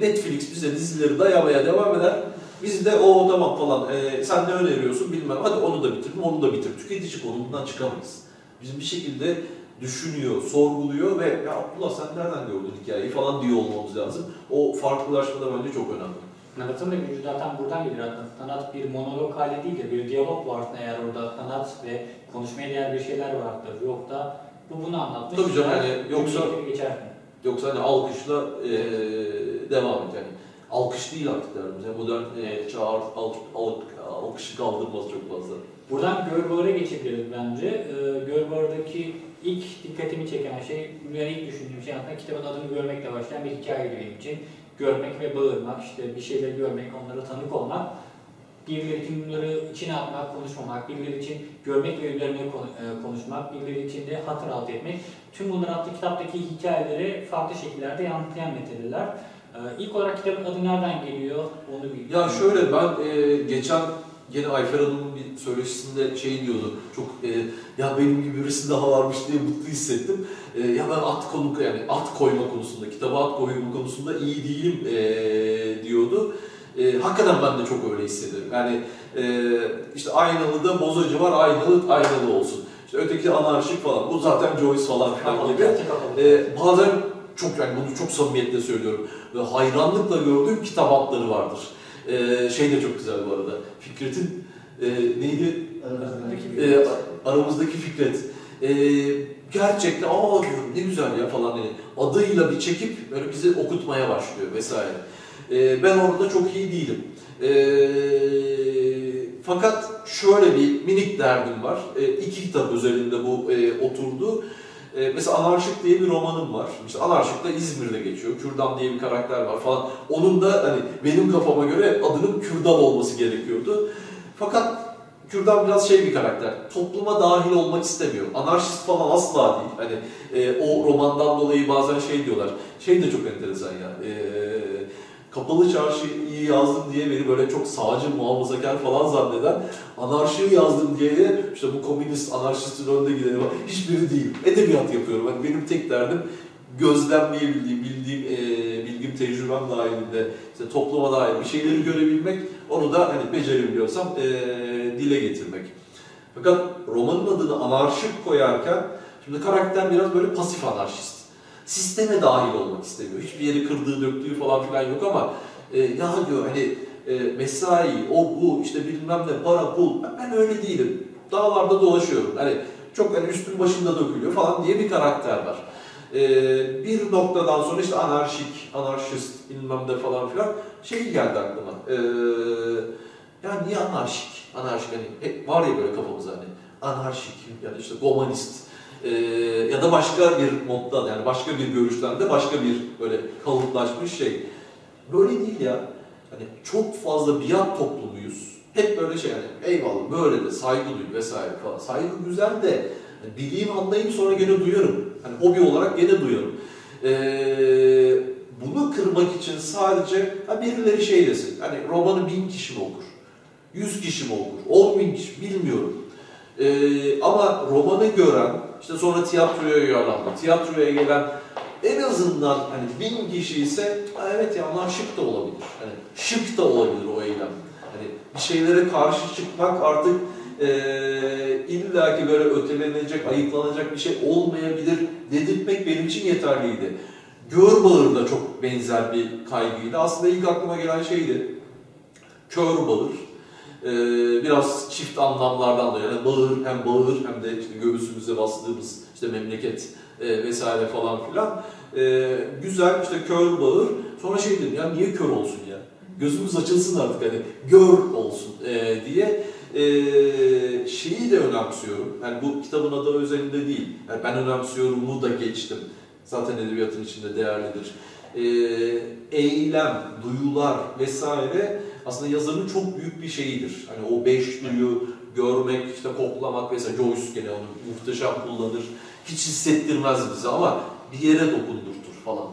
Netflix bize dizileri dayamaya devam eder. Biz de o tamam falan, sen ne öneriyorsun bilmem, hadi onu da bitirdim, onu da bitir. Tüketici konumundan çıkamayız. Bizim bir şekilde düşünüyor, sorguluyor ve ya Abdullah sen nereden gördün hikayeyi falan diyor olmamız lazım. O farklılaşma da bence çok önemli. Sanatın da gücü zaten buradan gelir aslında. Sanat bir monolog hali değil de bir diyalog var aslında, eğer orada sanat ve konuşmaya değer bir şeyler vardır. Yok da bu bunu anlatmış. Tabii canım yani yoksa hani alkışla devam et yani. Alkış değil artık derimiz. Yani modern çağ alkışı kaldırmaz çok fazla. Buradan Görbar'a geçebiliriz bence. Görbar'daki ilk dikkatimi çeken şey, yani ilk düşündüğüm şey aslında kitabın adını görmekle başlayan bir hikaye benim için. Görmek ve bağırmak, işte bir şeyleri görmek, onlara tanık olmak, birileri için bunları içine atmak, konuşmamak, birileri için görmek ve üzerine konuşmak, birileri için de hatır altı etmek. Tüm bunların altı kitaptaki hikayeleri farklı şekillerde yansıtan metinler. İlk olarak kitabın adı nereden geliyor, onu bilmiyorum. Ya şöyle, ben geçen gene Ayfer Hanım'ın bir söyleşisinde şey diyordu, çok ya benim gibi birisi daha varmış diye mutlu hissettim. Ya ben at koyma konusunda, kitaba at koyma konusunda iyi değilim diyordu. Hakikaten ben de çok öyle hissediyorum. Yani işte Aynalı'da bozacı var, Aynalı olsun. İşte öteki anarşik falan, bu zaten Joyce falan gibi. Bazen çok, yani bunu çok samimiyetle söylüyorum ve hayranlıkla gördüğüm kitap adları vardır. Şey de çok güzel bu arada, Fikret'in neydi? Aramızdaki Fikret. Gerçekten aa diyorum ne güzel ya falan yani. Adıyla bir çekip böyle bizi okutmaya başlıyor vesaire. Ben orada çok iyi değilim. Fakat şöyle bir minik derdim var. İki kitap özelinde bu oturdu. Mesela Anarşik diye bir romanım var. İşte Anarşik da İzmir'de geçiyor. Kürdan diye bir karakter var falan. Onun da hani benim kafama göre adının Kürdan olması gerekiyordu. Fakat Kürdan biraz şey bir karakter. Topluma dahil olmak istemiyor. Anarşist falan asla değil. Hani o romandan dolayı bazen şey diyorlar. Şey de çok enteresan ya. Kapalı Çarşı'yı yazdım diye beni böyle çok sağcı, muhafazakar falan zanneden, Anarşiyi yazdım diye de işte bu komünist, anarşistin önde gideni var. Hiçbiri değil. Edebiyat yapıyorum. Yani benim tek derdim gözlemleyebildiğim, bilgim, tecrübem dahilinde işte topluma dair bir şeyleri görebilmek, onu da hani becerebiliyorsam dile getirmek. Fakat romanın adını Anarşik koyarken, şimdi karakter biraz böyle pasif anarşist. Sisteme dahil olmak istemiyor. Hiçbir yeri kırdığı, döktüğü falan filan yok ama ya diyor hani mesai, o bu, işte bilmem ne, para, pul, ben öyle değilim. Dağlarda dolaşıyorum. Hani çok hani üstün başında dökülüyor falan diye bir karakter var. Bir noktadan sonra işte anarşik, anarşist, bilmem ne falan filan şey geldi aklıma. Ya niye anarşik? Anarşik hani var ya böyle kafamız hani. Anarşik, yani işte gomanist. ya da başka bir moddan, yani başka bir görüşten de başka bir böyle kalıplaşmış şey. Böyle değil ya. Hani çok fazla biat toplumuyuz. Hep böyle şey, yani eyvallah böyle de saygı duy vesaire falan. Saygı güzel de yani bileyim anlayayım sonra gene duyuyorum. Hani hobi olarak gene duyuyorum. Bunu kırmak için sadece birileri şey desin. Hani romanı 1000 kişi mi okur? 100 kişi mi okur? 10.000 kişi bilmiyorum. Ama romanı gören, işte sonra tiyatroya yaralan, tiyatroya gelen en azından hani 1000 kişi ise evet ya onlar şık da olabilir. Hani şık da olabilir o eylem. Hani bir şeylere karşı çıkmak artık illaki böyle ötelenecek, ayıplanacak bir şey olmayabilir dedirtmek benim için yeterliydi. Gör da çok benzer bir kaygıydı. Aslında ilk aklıma gelen şeydi. Kör bağır. Biraz çift anlamlardan da, yani bağır hem de işte göğsümüze bastığımız işte memleket vesaire falan filan. Güzel işte kör bağır. Sonra şey dedim ya niye kör olsun ya? Gözümüz açılsın artık hani gör olsun diye. Şeyi de önemsiyorum. Yani bu kitabın adı özelinde değil. Yani ben önemsiyorumu da geçtim. Zaten edebiyatın içinde değerlidir. Eylem, duyular vesaire aslında yazarın çok büyük bir şeyidir. Hani o 5 duyu görmek, işte koklamak vesaire. Joyce gene onu muhteşem kullanır. Hiç hissettirmez bizi ama bir yere dokundurtur falan.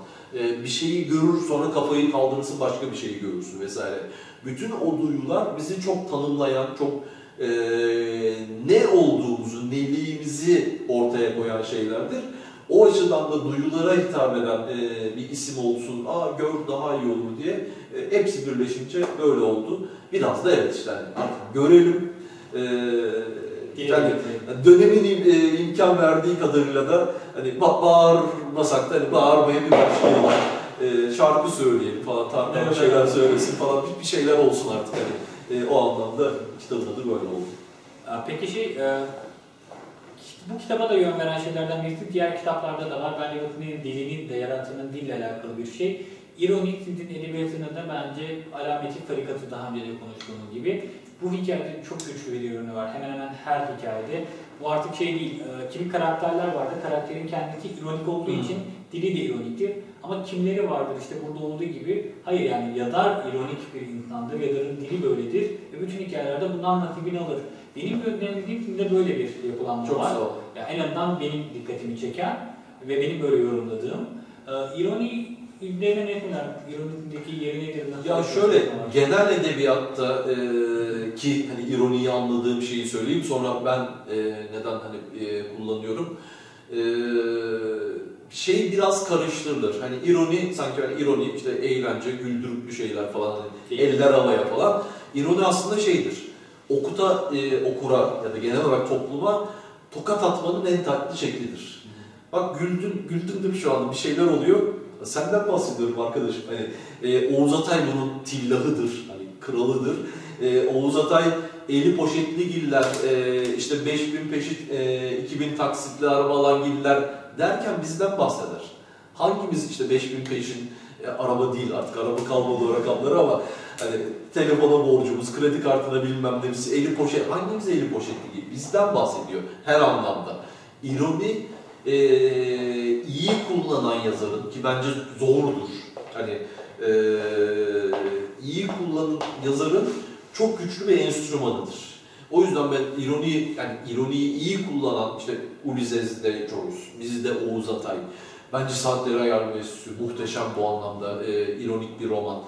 Bir şeyi görür sonra kafayı kaldırırsın başka bir şeyi görürsün vesaire. Bütün o duyular bizi çok tanımlayan, çok ne olduğumuzu, neliğimizi ortaya koyan şeylerdir. O açıdan da duyulara hitap eden bir isim olsun, gör daha iyi olur diye hepsi birleşince böyle oldu. Biraz da evet işte artık görelim, yani dönemin imkan verdiği kadarıyla da hani bağırmasak da hani bağırmaya bir başlayalım, şarkı söyleyelim falan, tartışma şeyler söylesin falan, bir şeyler olsun artık hani o anlamda kitabın adı böyle oldu. Peki bu kitaba da yön veren şeylerden birisi diğer kitaplarda da var. Ben Levitin'in dilinin de yaratının dille alakalı bir şey. İroni Tint'in edebiyatının da bence alameti tarikatı daha önce de konuştuğumuz gibi. Bu hikayede çok güçlü bir yönü var. Hemen hemen her hikayede. Bu artık şey değil. Kimi karakterler vardı. Karakterin kendisi ironik olduğu için dili de ironiktir. Ama kimleri vardır işte burada olduğu gibi. Hayır yani Yadar ironik bir insandır. Yadar'ın dili böyledir. Ve bütün hikayelerde bundan nasibini alır. Benim gözlemlediğim filmde böyle bir yapılanma çok var. Yani en azından benim dikkatimi çeken ve benim böyle yorumladığım. İroni ne kadar? İronideki yeri nedir? Ya şöyle, genel edebiyatta ki hani ironiyi anladığım şeyi söyleyeyim. Sonra ben neden hani kullanıyorum. Şey biraz karıştırılır. Hani ironi sanki hani ironi işte eğlence, güldürüp bir şeyler falan. Hani eller havaya falan. İroni aslında şeydir. Okura ya da genel olarak topluma tokat atmanın en tatlı şeklidir. Bak güldürdüm şu anda bir şeyler oluyor. Senden bahsediyorum arkadaşım. Hani, Oğuz Atay bunun tillahıdır, hani kralıdır. Oğuz Atay eli poşetli giller, işte 5000 peşit, 2000 taksitli araba alan giller derken bizden bahseder. Hangimiz işte 5000 peşin araba değil artık araba kalmadı o rakamları ama hani telefona borcumuz, kredi kartına bilmem neyimiz, eli poşet, hangimiz eli poşetli gibi bizden bahsediyor her anlamda. İroni iyi kullanan yazarın ki bence zordur. Hani iyi kullanan yazarın çok güçlü bir enstrümanıdır. O yüzden ben ironiyi iyi kullanan işte Ulysses'de Joyce, bizde Oğuz Atay. Bence Saatleri Ayarlı Mesut'u muhteşem bu anlamda ironik bir roman.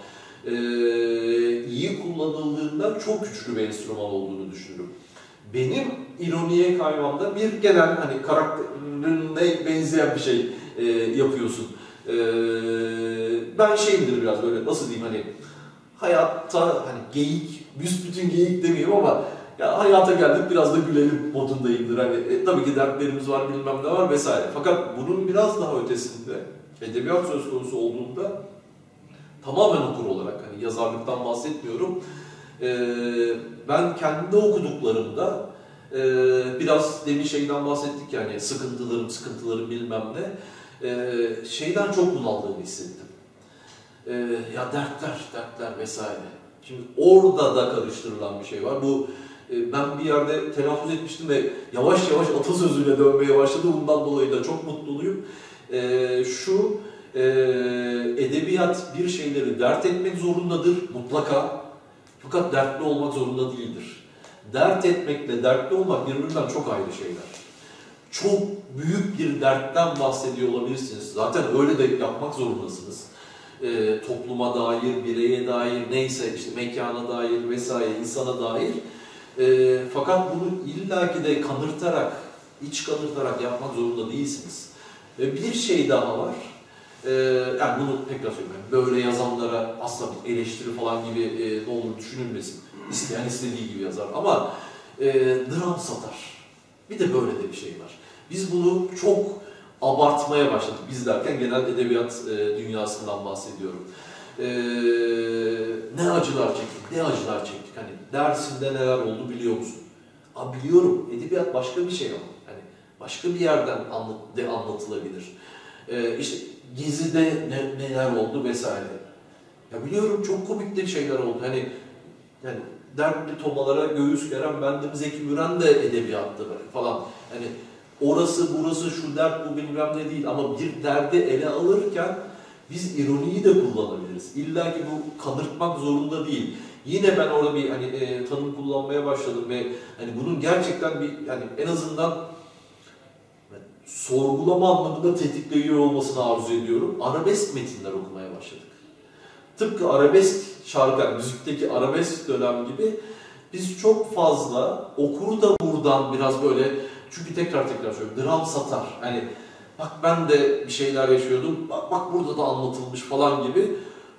İyi kullanıldığında çok güçlü bir enstrüman olduğunu düşünüyorum. Benim ironiye kaymamda bir genel hani karakterine benzeyen bir şey yapıyorsun. Ben şeyimdir biraz böyle nasıl diyeyim hani hayatta hani geyik, büsbütün geyik demeyeyim ama ya hayata geldik biraz da gülelim modundayımdır. Hani, tabii ki dertlerimiz var bilmem ne var vesaire. Fakat bunun biraz daha ötesinde edebiyat söz konusu olduğunda tamamen okur olarak, hani yazarlıktan bahsetmiyorum. Ben kendi okuduklarımda biraz demin şeyden bahsettik yani sıkıntılarım bilmem ne şeyden çok bunaldığını hissettim. Ya dertler vesaire. Şimdi orada da karıştırılan bir şey var. Bu ben bir yerde telaffuz etmiştim ve yavaş yavaş atasözüyle dönmeye başladı. Bundan dolayı da çok mutluyum. Şu, edebiyat bir şeyleri dert etmek zorundadır mutlaka, fakat dertli olmak zorunda değildir. Dert etmekle dertli olmak birbirinden çok ayrı şeyler. Çok büyük bir dertten bahsediyor olabilirsiniz. Zaten öyle de yapmak zorundasınız. Topluma dair, bireye dair, neyse işte mekana dair vesaire, insana dair. Fakat bunu illaki de kanırtarak, iç kanırtarak yapmak zorunda değilsiniz. Bir şey daha var. Yani bunu tekrar söyleyeyim. Böyle yazanlara asla bir eleştiri falan gibi ne olur düşünülmesin. İsteyen istediği gibi yazar. Ama dram satar. Bir de böyle de bir şey var. Biz bunu çok abartmaya başladık. Biz derken genel edebiyat dünyasından bahsediyorum. Ne acılar çektik, ne acılar çektik. Hani Dersim'de neler oldu biliyor musun? Abi biliyorum. Edebiyat başka bir şey ama. Hani başka bir yerden anlatılabilir. İşte Gezi'de neler oldu vesaire. Ya biliyorum, çok komik de şeyler oldu. Hani yani dertli tomalara göğüs geren bendim, Zeki Müren de edebiyattı falan. Hani orası burası şu dert bu bilmem ne değil, ama bir derdi ele alırken biz ironiyi de kullanabiliriz. İlla ki bu kanırtmak zorunda değil. Yine ben orada bir hani tanım kullanmaya başladım ve hani bunun gerçekten bir yani en azından sorgulama anlamında tetikleyici olmasını arzu ediyorum. Arabesk metinler okumaya başladık. Tıpkı arabesk şarkı, müzikteki arabesk dönem gibi biz çok fazla okuru da buradan biraz böyle, çünkü tekrar söylüyorum, dram satar. Hani bak ben de bir şeyler yaşıyordum, bak burada da anlatılmış falan gibi.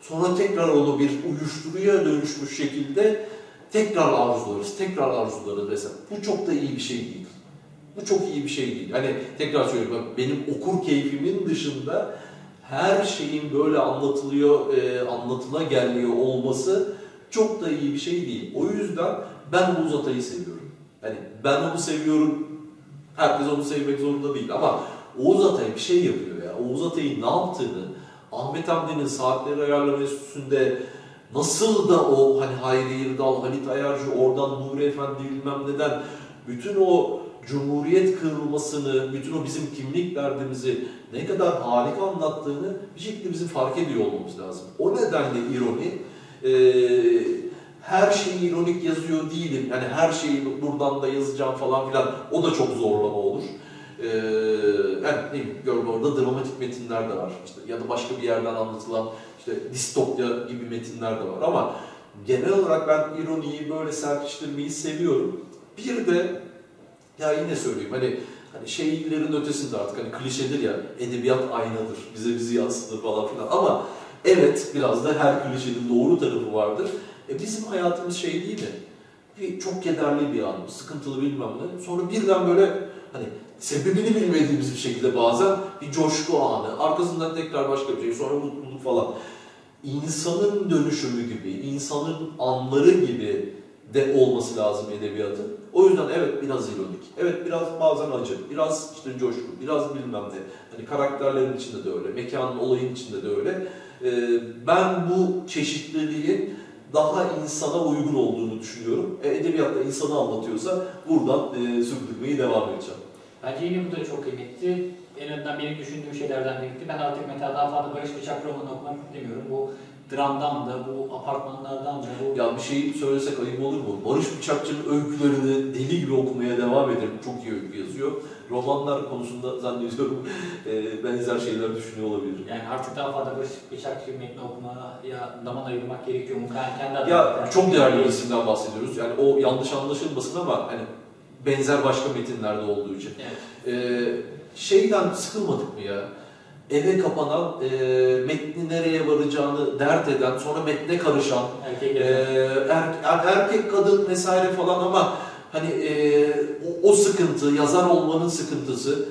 Sonra tekrar onu bir uyuşturuya dönüşmüş şekilde tekrar arzularız mesela. Bu çok da iyi bir şey değil. Bu çok iyi bir şey değil. Hani tekrar söylüyorum, benim okur keyfimin dışında her şeyin böyle anlatılıyor, anlatıla geliyor olması çok da iyi bir şey değil. O yüzden ben Oğuz Atay'ı seviyorum. Yani ben onu seviyorum, herkes onu sevmek zorunda değil. Ama Oğuz Atay bir şey yapıyor ya. Oğuz Atay'ın ne yaptığını, Ahmet Hamdi'nin Saatleri Ayarlama Enstitüsü'nde nasıl da o hani Hayri Yıldal, Halit Ayarcı, oradan Nuri Efendi bilmem neden, bütün o Cumhuriyet kırılmasını, bütün o bizim kimlik derdimizi ne kadar harika anlattığını bir şekilde bizim fark ediyor olmamız lazım. O nedenle ironi, her şeyi ironik yazıyor değilim. Yani her şeyi buradan da yazacağım falan filan, o da çok zorlama olur. Yani değil mi? Görme, orada dramatik metinler de var. İşte, ya da başka bir yerden anlatılan işte distopya gibi metinler de var. Ama genel olarak ben ironiyi böyle serpiştirmeyi seviyorum. Bir de ya yine söyleyeyim, hani şeylerin ötesinde artık, hani klişedir ya, edebiyat aynadır, bizi yansıtır falan filan, ama evet, biraz da her klişenin doğru tarafı vardır. Bizim hayatımız şey değil mi? Çok kederli bir anımız, sıkıntılı bilmem ne. Sonra birden böyle hani sebebini bilmediğimiz bir şekilde bazen bir coşku anı, arkasından tekrar başka bir şey, sonra mutluluk falan. İnsanın dönüşümü gibi, insanın anları gibi de olması lazım edebiyatın. O yüzden evet biraz ironik, evet biraz bazen acı, biraz işte coşku, biraz bilmem ne. Hani karakterlerin içinde de öyle, mekanın, olayın içinde de öyle. Ben bu çeşitliliğin daha insana uygun olduğunu düşünüyorum. Edebiyatta insanı anlatıyorsa buradan sürdürmeyi devam edeceğim. Bence yine bu da çok kıymetli. En önden benim düşündüğüm şeylerden biriydi. Ben artık mesela daha fazla Barış Bıçak romanı okumak istemiyorum. Bu dramdan da, bu apartmanlardan da... Bu... Ya bir şey söylesek ayıp olur mu? Barış Bıçakçı'nın öykülerini deli gibi okumaya devam ederim. Çok iyi öykü yazıyor. Romanlar konusunda zannediyorum benzer şeyler düşünüyor olabilirim. Yani artık daha fazla Barış Bıçakçı metni okumaya zaman ayırmak gerekiyor mu? Ben kendi adım... Ya çok değerli bir isimden bahsediyoruz. Yani o yanlış anlaşılmasın ama hani benzer başka metinlerde olduğu için. Evet. Şeyden sıkılmadık mı ya? Eve kapanan, metni nereye varacağını dert eden, sonra metne karışan, erkek kadın vesaire falan, ama hani o sıkıntı, yazar olmanın sıkıntısı.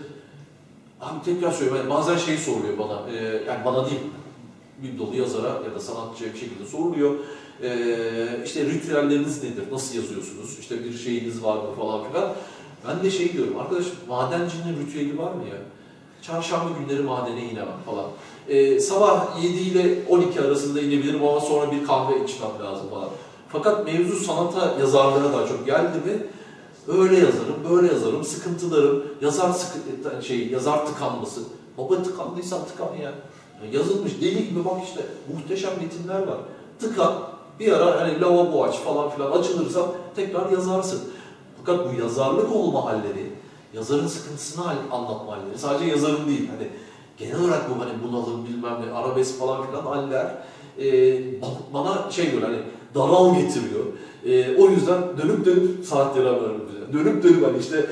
Abi tekrar söylüyorum, yani bazen şey soruluyor bana, yani bana değil, bir dolu yazara ya da sanatçıya bir şekilde soruluyor. İşte ritüelleriniz nedir, nasıl yazıyorsunuz, işte bir şeyiniz var mı falan filan. Ben de şey diyorum, arkadaş madencinin ritüeli var mı ya? Çarşamba günleri madene inemem falan. Sabah 7 ile 12 arasında inebilirim ama sonra bir kahve içmem lazım falan. Fakat mevzu sanata, yazarlara daha çok geldi mi, öyle yazarım, böyle yazarım, sıkıntılarım, yazar tıkanması. Baba tıkandıysan tıkan ya. Yazılmış deli gibi, bak işte muhteşem metinler var. Tıkan, bir ara hani lavabo aç falan filan, açılırsa tekrar yazarsın. Fakat bu yazarlık olma halleri, yazarın sıkıntısını anlatma halleri, sadece yazarın değil, hani genel olarak bu hani bunalım bilmem ne, arabesk falan filan haller bana şey böyle hani daral getiriyor. O yüzden dönüp saatleri ararım. Dönüp hani işte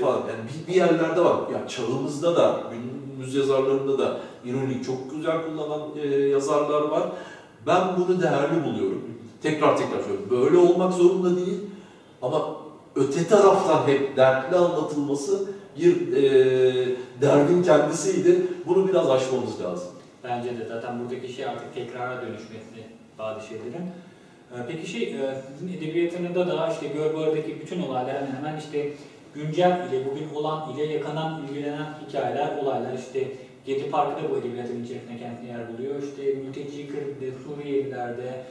falan yani bir yerlerde var. Yani çağımızda da, günümüz yazarlarında da ironiyi çok güzel kullanan yazarlar var. Ben bunu değerli buluyorum. Tekrar söylüyorum. Böyle olmak zorunda değil ama öte taraftan hep dertli anlatılması bir derdin kendisiydi. Bunu biraz aşmamız lazım. Bence de. Zaten buradaki şey artık tekrara dönüşmesi bazı şeylerin. Peki sizin edebiyatınızda da işte Görbar'daki bütün olaylar hemen işte güncel ile, bugün olan ile yakanan, ilgilenen hikayeler, olaylar işte Gezi Parkı da bu edebiyatın içerisinde kendine yer buluyor. İşte mülteci krizde, Suriyelilerde,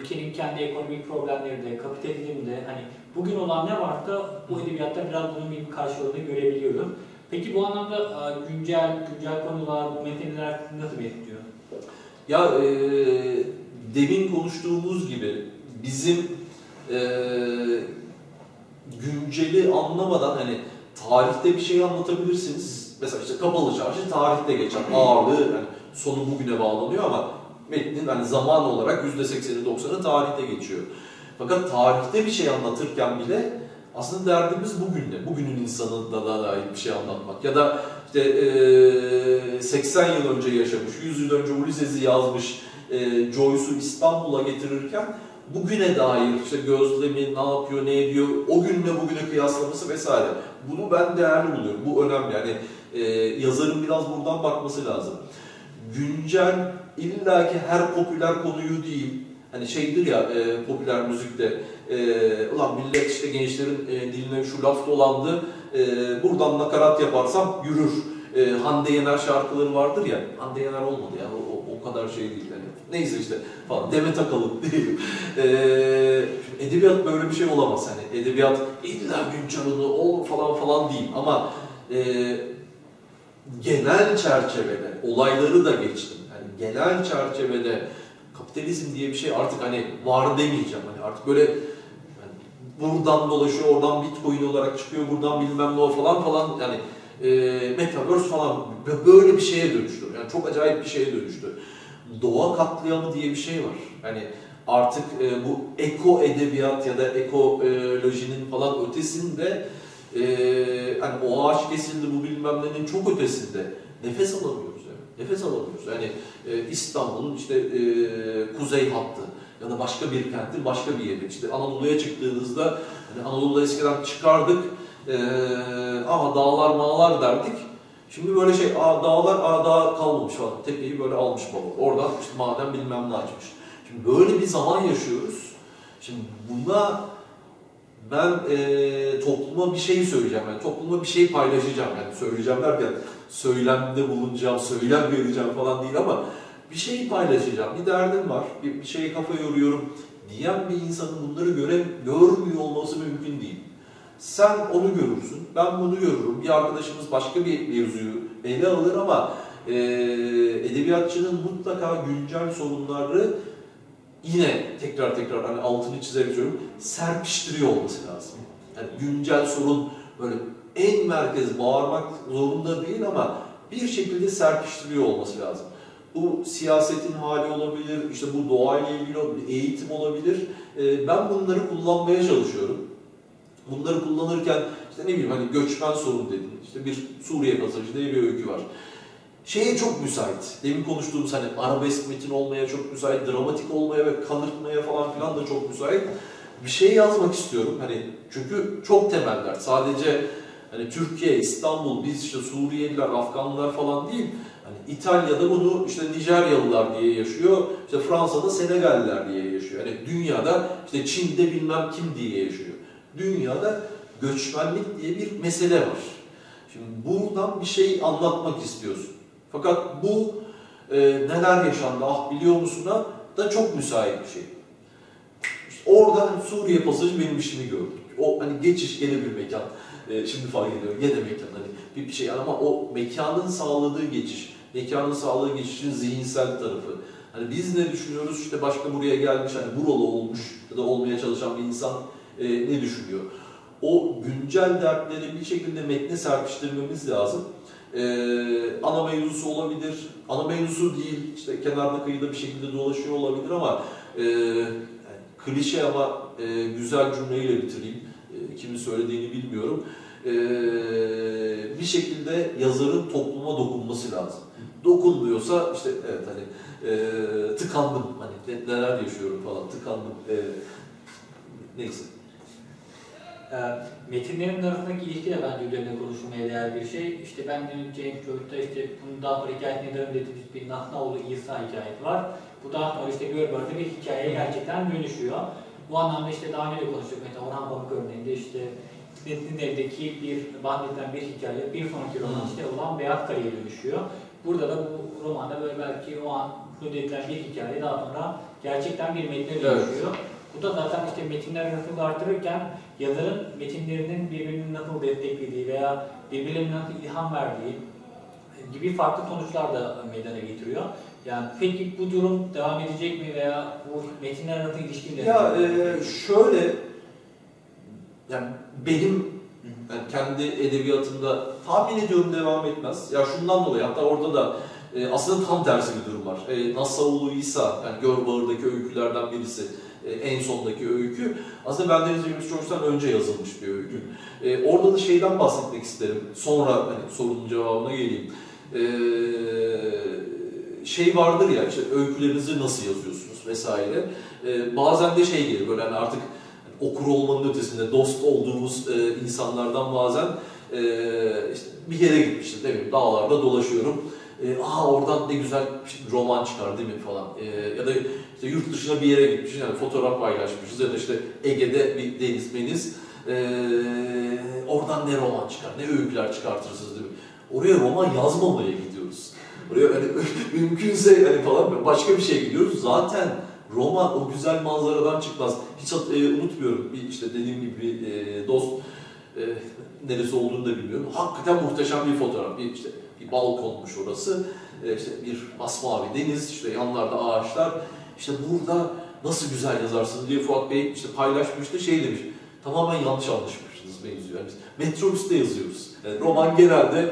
ülkenin kendi ekonomik problemleri de, kapitalizmde, hani bugün olan ne var da bu edebiyatta biraz bunun bir karşılığını görebiliyoruz. Peki bu anlamda güncel konular, bu metinler nasıl besliyor? Ya demin konuştuğumuz gibi bizim günceli anlamadan hani tarihte bir şey anlatabilirsiniz. Mesela işte Kapalı Çarşı tarihte geçen ağırlığı, yani sonu bugüne bağlanıyor ama metnin hani zaman olarak %80'i 90'ı tarihte geçiyor. Fakat tarihte bir şey anlatırken bile aslında derdimiz bugünle, bugünün insanına da dair bir şey anlatmak. Ya da işte 80 yıl önce yaşamış, 100 yıl önce Ulysses'i yazmış Joyce'u İstanbul'a getirirken bugüne dair işte gözlemi, ne yapıyor, ne ediyor, o günle bugüne kıyaslaması vesaire. Bunu ben değerli buluyorum. Bu önemli. Yani yazarın biraz buradan bakması lazım. Güncel illa ki her popüler konuyu değil. Hani şeydir ya popüler müzikte, ulan millet işte gençlerin diline şu laf dolandı, buradan nakarat yaparsam yürür. Hande Yener şarkıları vardır ya, Hande Yener olmadı ya, o kadar şey değil yani. Neyse işte falan, Demet Akalın diyelim. Edebiyat böyle bir şey olamaz hani, edebiyat illa güncelini ol falan değil ama genel çerçevede, olayları da geçtim, yani genel çerçevede kapitalizm diye bir şey artık hani var demeyeceğim, hani artık böyle yani buradan dolaşıyor, oradan Bitcoin olarak çıkıyor, buradan bilmem ne o falan yani Metaverse falan böyle bir şeye dönüştü. Yani çok acayip bir şeye dönüştü. Doğa katliamı diye bir şey var. Yani artık bu eko edebiyat ya da ekolojinin falan ötesinde hani o ağaç kesildi, bu bilmem nenin çok ötesinde nefes alamıyoruz. Nefes alamıyoruz. Yani İstanbul'un işte kuzey hattı ya da başka bir kentin başka bir yeri. İşte Anadolu'ya çıktığınızda, hani Anadolu'da eskiden çıkardık, ama dağlar mağlar derdik. Şimdi böyle şey, dağ kalmamış falan. Tepeyi böyle almış baba. Oradan işte maden bilmem ne açmış. Şimdi böyle bir zaman yaşıyoruz. Şimdi buna ben topluma bir şey söyleyeceğim. Yani topluma bir şey paylaşacağım. Yani söyleyeceğim derken söylemde bulunacağım, söylem vereceğim falan değil ama bir şey paylaşacağım. Bir derdim var, bir şeye kafa yoruyorum diyen bir insanın bunları görmüyor olması mümkün değil. Sen onu görürsün, ben bunu görürüm. Bir arkadaşımız başka bir mevzuyu ele alır ama edebiyatçının mutlaka güncel sorunları yine tekrar hani altını çizerek söylüyorum, serpiştiriyor olması lazım. Yani güncel sorun böyle en merkez bağırmak zorunda değil ama bir şekilde serpiştiriyor olması lazım. Bu siyasetin hali olabilir, işte bu doğayla ilgili olabilir, eğitim olabilir. Ben bunları kullanmaya çalışıyorum. Bunları kullanırken işte ne bileyim hani göçmen sorunu dedim, işte bir Suriye pasajı diye bir öykü var. Şeye çok müsait, demin konuştuğumuz hani arabesk metin olmaya çok müsait, dramatik olmaya ve kanırtmaya falan filan da çok müsait. Bir şey yazmak istiyorum hani çünkü çok temeller, sadece hani Türkiye, İstanbul, biz işte Suriyeliler, Afganlar falan değil. Hani İtalya'da bunu işte Nijeryalılar diye yaşıyor, işte Fransa'da Senegalliler diye yaşıyor. Hani dünyada işte Çin'de bilmem kim diye yaşıyor. Dünyada göçmenlik diye bir mesele var. Şimdi buradan bir şey anlatmak istiyorsun. Fakat bu neler yaşandı, ah biliyor musun'a da çok müsait bir şey. Oradan hani Suriye pasajı benim işimi gördük. O hani geçiş gene bir mekan. Şimdi fark ediyorum gene mekan hani bir şey ama o mekanın sağladığı geçiş, mekanın sağladığı geçişin zihinsel tarafı. Hani biz ne düşünüyoruz? İşte başka buraya gelmiş, hani buralı olmuş ya da olmaya çalışan bir insan ne düşünüyor? O güncel dertleri bir şekilde metne serpiştirmemiz lazım. Ana mevzusu olabilir, ana mevzusu değil, işte kenarda kıyıda bir şekilde dolaşıyor olabilir ama yani klişe ama güzel cümleyle bitireyim. Kimin söylediğini bilmiyorum. Bir şekilde yazarın topluma dokunması lazım. Dokunmuyorsa işte evet hani tıkandım, hani neler yaşıyorum falan, tıkandım. Neyse. Metinlerin arasındaki ilişki de bence üzerine konuşulmaya değer bir şey. İşte ben de James Joyce'da işte bunu daha sonra hikayesine devam dediğimiz bir Nahlaoğlu İsa hikayesi var. Bu daha sonra işte Görbar'da bir hikayeye gerçekten dönüşüyor. Bu anlamda işte daha önce de konuştuk. Mesela Orhan Pamuk örneğinde işte Metin'in evdeki bir banditten bir hikaye, bir sonraki roman işte olan Beyaz Karı'ya dönüşüyor. Burada da bu romanda böyle belki o an ödetilen bir hikaye daha sonra gerçekten bir metne dönüşüyor. Evet. Bu da zaten işte metinler nasıl artırırken yazarın metinlerinin birbirini nasıl desteklediği veya birbirlerine nasıl ilham verdiği gibi farklı sonuçlar da meydana getiriyor. Yani peki bu durum devam edecek mi veya bu metinler nasıl ilişkiler? Ya şöyle, yani benim yani kendi edebiyatımda tahmin ediyorum devam etmez. Ya şundan dolayı hatta orada da aslında tam tersi bir durum var. Nahlaoğlu İsa, yani Görbağır'daki öykülerden birisi. En sondaki öykü aslında bendeniz James Joyce'dan önce yazılmış bir öykü. Orada da şeyden bahsetmek isterim. Sonra hani sorunun cevabına geleyim. Şey vardır ya işte öykülerinizi nasıl yazıyorsunuz vesaire. Bazen de şey gelir böyle hani artık okur olmanın ötesinde dost olduğumuz insanlardan bazen işte bir yere gitmiştim değil mi? Dağlarda dolaşıyorum. Oradan ne güzel işte roman çıkar değil mi falan. Ya da işte yurt dışına bir yere gitmişiz, yani fotoğraf paylaşmışız ya da işte Ege'de bir deniz, oradan ne roman çıkar, ne öyküler çıkartırsınız değil mi? Oraya roman yazmamaya gidiyoruz. Oraya hani mümkünse hani falan başka bir şeye gidiyoruz. Zaten roman o güzel manzaradan çıkmaz. Hiç unutmuyorum bir işte dediğim gibi dost neresi olduğunu da bilmiyorum. Hakikaten muhteşem bir fotoğraf. Bir işte bir balkonmuş orası, işte bir masmavi deniz, işte yanlarda ağaçlar. İşte burada nasıl güzel yazarsınız diye Fuat Bey işte paylaşmıştı, şey demiş, tamamen yanlış anlaşmışsınız mevzuyu. Yani biz metrobüste yazıyoruz. Yani roman genelde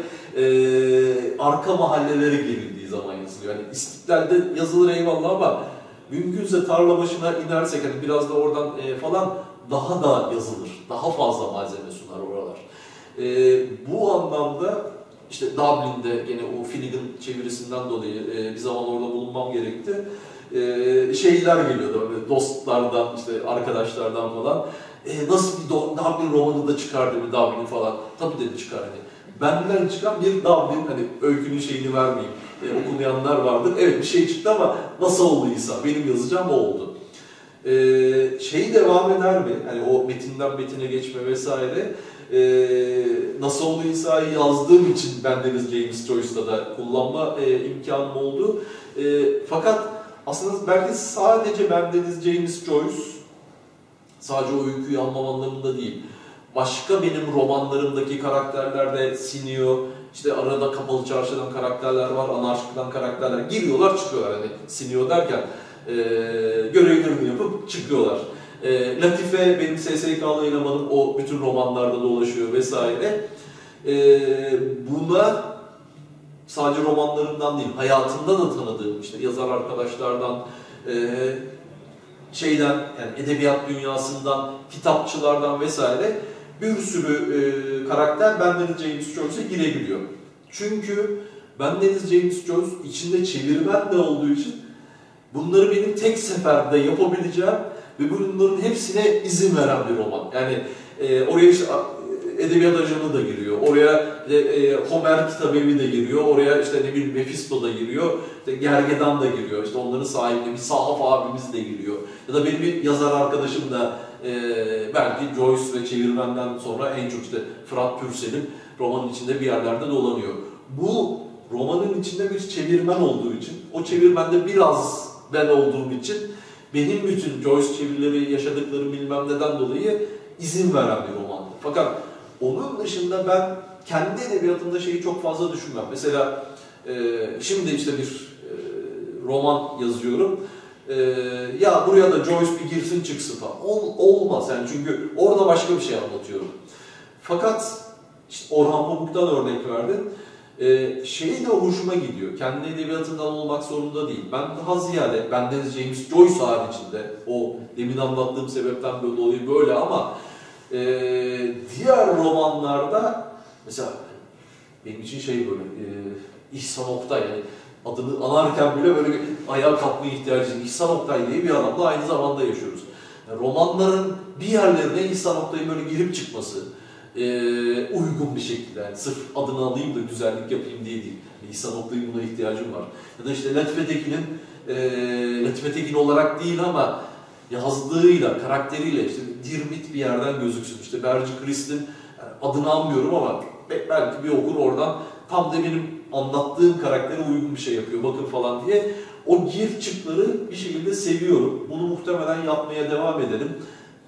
arka mahallelere girildiği zaman yazılıyor. Yani İstiklal'de yazılır eyvallah ama mümkünse tarla başına inersek hani biraz da oradan falan daha da yazılır. Daha fazla malzeme sunar oralar. Bu anlamda işte Dublin'de gene o Finnegan çevirisinden dolayı bir zaman orada bulunmam gerekti. Şeyler geliyordu böyle dostlardan, işte arkadaşlardan falan. Nasıl bir Dublin romanı da çıkardı bir Dublin falan. Tabii dedi çıkar hani. Benden çıkan bir Dublin, hani öykünün şeyini vermeyeyim. Okunayanlar vardır. Evet bir şey çıktı ama nasıl olduysa benim yazacağım o oldu. Şey devam eder mi? Hani o metinden metine geçme vesaire. Naslaoğlu İsa'yı yazdığım için bendeniz James Joyce'da da kullanma imkanım oldu. Fakat aslında belki sadece bendeniz James Joyce, sadece o öyküyü anlam anlamında değil, başka benim romanlarımdaki karakterler de siniyor, işte arada Kapalı Çarşı'dan karakterler var, Anarşik'ten karakterler giriyorlar çıkıyorlar, hani siniyor derken görevlerini yapıp çıkıyorlar. Latife benim SSK'lı elemanım, o bütün romanlarda dolaşıyor vesaire. Buna sadece romanlarından değil, hayatımda da tanıdığım işte yazar arkadaşlardan, şeyden, yani edebiyat dünyasından, kitapçılardan vesaire bir sürü karakter bendeniz James Joyce'a girebiliyor. Çünkü bendeniz James Joyce içinde çevirmen de olduğu için bunları benim tek seferde yapabileceğim ve bunların hepsine izin veren bir roman. Yani oraya işte edebiyat ajanı da giriyor, oraya Homer kitabevi de giriyor, oraya işte ne bileyim Mephisto da giriyor, işte Gergedan da giriyor, işte onların sahibine bir sahaf abimiz de giriyor. Ya da benim bir yazar arkadaşım da belki Joyce ve çevirmenden sonra en çok işte Fırat Pürsel'in romanın içinde bir yerlerde dolanıyor. Bu romanın içinde bir çevirmen olduğu için, o çevirmende biraz ben olduğum için benim bütün Joyce çevirileri, yaşadıkları bilmem neden dolayı izin veren bir romandı. Fakat onun dışında ben kendi edebiyatımda şeyi çok fazla düşünmem. Mesela şimdi işte bir roman yazıyorum. Ya buraya da Joyce bir girsin çıksın falan. Olmaz yani, çünkü orada başka bir şey anlatıyorum. Fakat işte Orhan Pamuk'tan örnek verdin. Şeyi de hoşuma gidiyor. Kendi edebiyatından olmak zorunda değil. Ben daha ziyade, bendeniz James Joyce haricinde, o demin anlattığım sebepten dolayı böyle, ama diğer romanlarda mesela benim için şey böyle İhsan Oktay, yani adını anarken bile böyle ayağa kalkmaya ihtiyacı. İhsan Oktay diye bir adamla aynı zamanda yaşıyoruz. Yani romanların bir yerlerine İhsan Oktay'ın böyle girip çıkması uygun bir şekilde, yani sırf adını alayım da güzellik yapayım diye değil. İhsan Oktay'ın buna ihtiyacım var. Ya da işte Latife Tekin olarak değil ama yazdığıyla, karakteriyle işte Dirmit bir yerden gözüksün. İşte Berci Krist'in, yani adını anmıyorum ama belki bir okur oradan tam da benim anlattığım karaktere uygun bir şey yapıyor, bakın falan diye. O gir çıkları bir şekilde seviyorum. Bunu muhtemelen yapmaya devam edelim.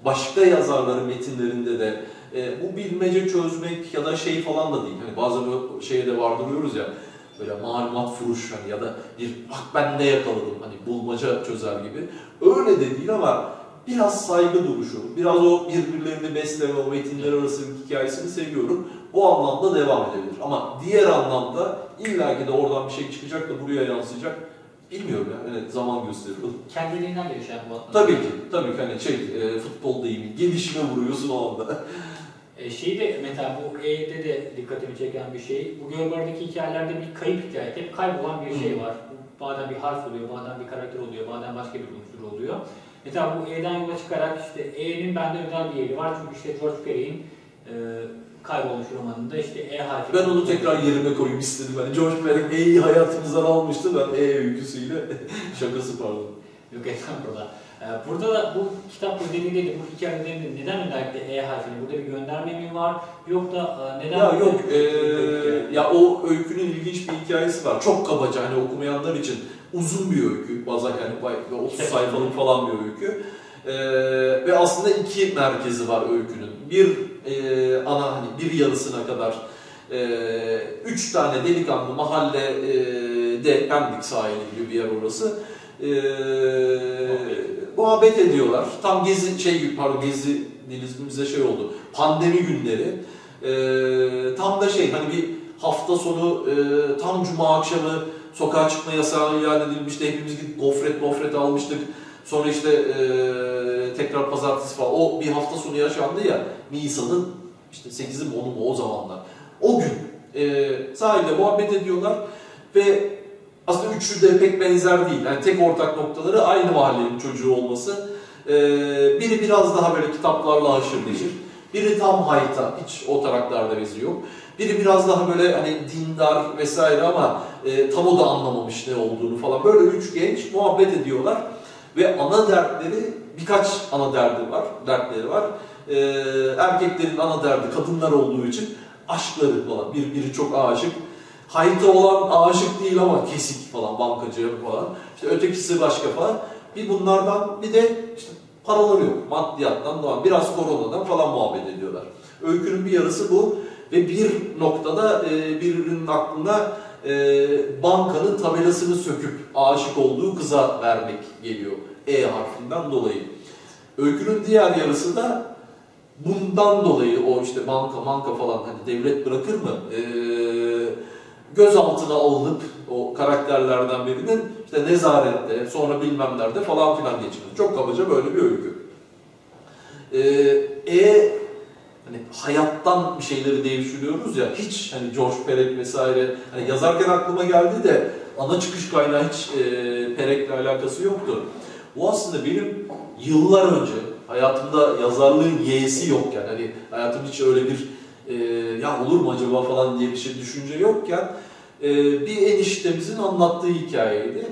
Başka yazarların metinlerinde de bu bilmece çözmek ya da şey falan da değil. Hani bazen o şeye de vardırıyoruz ya, böyle malumat furuş hani, ya da bir bak ben ne yakaladım hani bulmaca çözer gibi. Öyle de değil ama biraz saygı duruşu, biraz o birbirlerini besleme, o metinler arası hikayesini seviyorum. Bu anlamda devam edebilir. Ama diğer anlamda illaki de oradan bir şey çıkacak da buraya yansıyacak. Bilmiyorum yani, evet, zaman gösterir. Kendiliğinden gelişen bu anlamda. Tabii ki hani şey, futbol deyimi, gelişime vuruyorsun o anda. Şeyi de mesela bu E'de de dikkatimi çeken bir şey, bu Görbar'daki hikayelerde bir kayıp hikayesi, hep kaybolan bir şey var. Bazen bir harf oluyor, bazen bir karakter oluyor, bazen başka bir unsur oluyor. Mesela bu E'den yola çıkarak işte E'nin bende özel bir yeri var, çünkü işte George Perey'in kaybolmuş romanında işte E harfi... Ben onu tekrar yerime koyayım istedim. Yani George Perey E'yi hayatımızdan almıştı, ben E öyküsüyle şakası pardon. Yok estağfurullah. Burada da bu kitap özelliğinde, bu hikayelerinde neden özellikle E harfini, burada bir gönderme mi var, yok da neden... Ya yok, ya o öykünün ilginç bir hikayesi var. Çok kabaca, hani okumayanlar için uzun bir öykü, bazen yani 30 sayfalık falan bir öykü. Ve aslında iki merkezi var öykünün. Bir ana, hani bir yarısına kadar 3 tane delikanlı mahallede, Pendik sahili gibi bir yer orası. Muhabbet ediyorlar. Tam gezi dilimizde şey oldu. Pandemi günleri. Tam da şey, hani bir hafta sonu, tam cuma akşamı sokağa çıkma yasağı ilan edilmişti. Hepimiz gidip gofret almıştık. Sonra işte tekrar pazartesi falan. O bir hafta sonu yaşandı ya. Nisan'ın işte 8'i mi 10'u mu o zamanlar. O gün sahilde muhabbet ediyorlar ve aslında üçü de pek benzer değil. Yani tek ortak noktaları aynı mahallenin çocuğu olması. Biri biraz daha böyle kitaplarla haşır neşir. Biri tam hayta, hiç o taraklarda bezi yok. Biri biraz daha böyle hani dindar vesaire ama tam o da anlamamış ne olduğunu falan. Böyle üç genç muhabbet ediyorlar ve birkaç ana dertleri var. Erkeklerin ana derdi kadınlar olduğu için aşkları falan. Biri çok aşık. Hayta olan aşık değil ama kesik falan, bankacı falan. İşte ötekisi başka falan. Bir bunlardan, bir de işte paraları yok. Maddiyattan doğan, biraz koronadan falan muhabbet ediyorlar. Öykünün bir yarısı bu. Ve bir noktada birbirinin aklına bankanın tabelasını söküp aşık olduğu kıza vermek geliyor. E harfinden dolayı. Öykünün diğer yarısı da bundan dolayı, o işte banka falan, hani devlet bırakır mı? Gözaltına alınıp o karakterlerden birinin işte nezarette, sonra bilmemlerde falan filan geçiyor. Çok kabaca böyle bir öykü. Hani hayattan bir şeyleri devşiriyoruz ya, hiç hani George Perec vesaire, hani yazarken aklıma geldi de ana çıkış kaynağı hiç Perec'le alakası yoktu. Bu aslında benim yıllar önce hayatımda yazarlığın y'si yokken, hani hayatım hiç öyle bir ya olur mu acaba falan diye bir şey düşünce yokken bir eniştemizin anlattığı hikayeydi.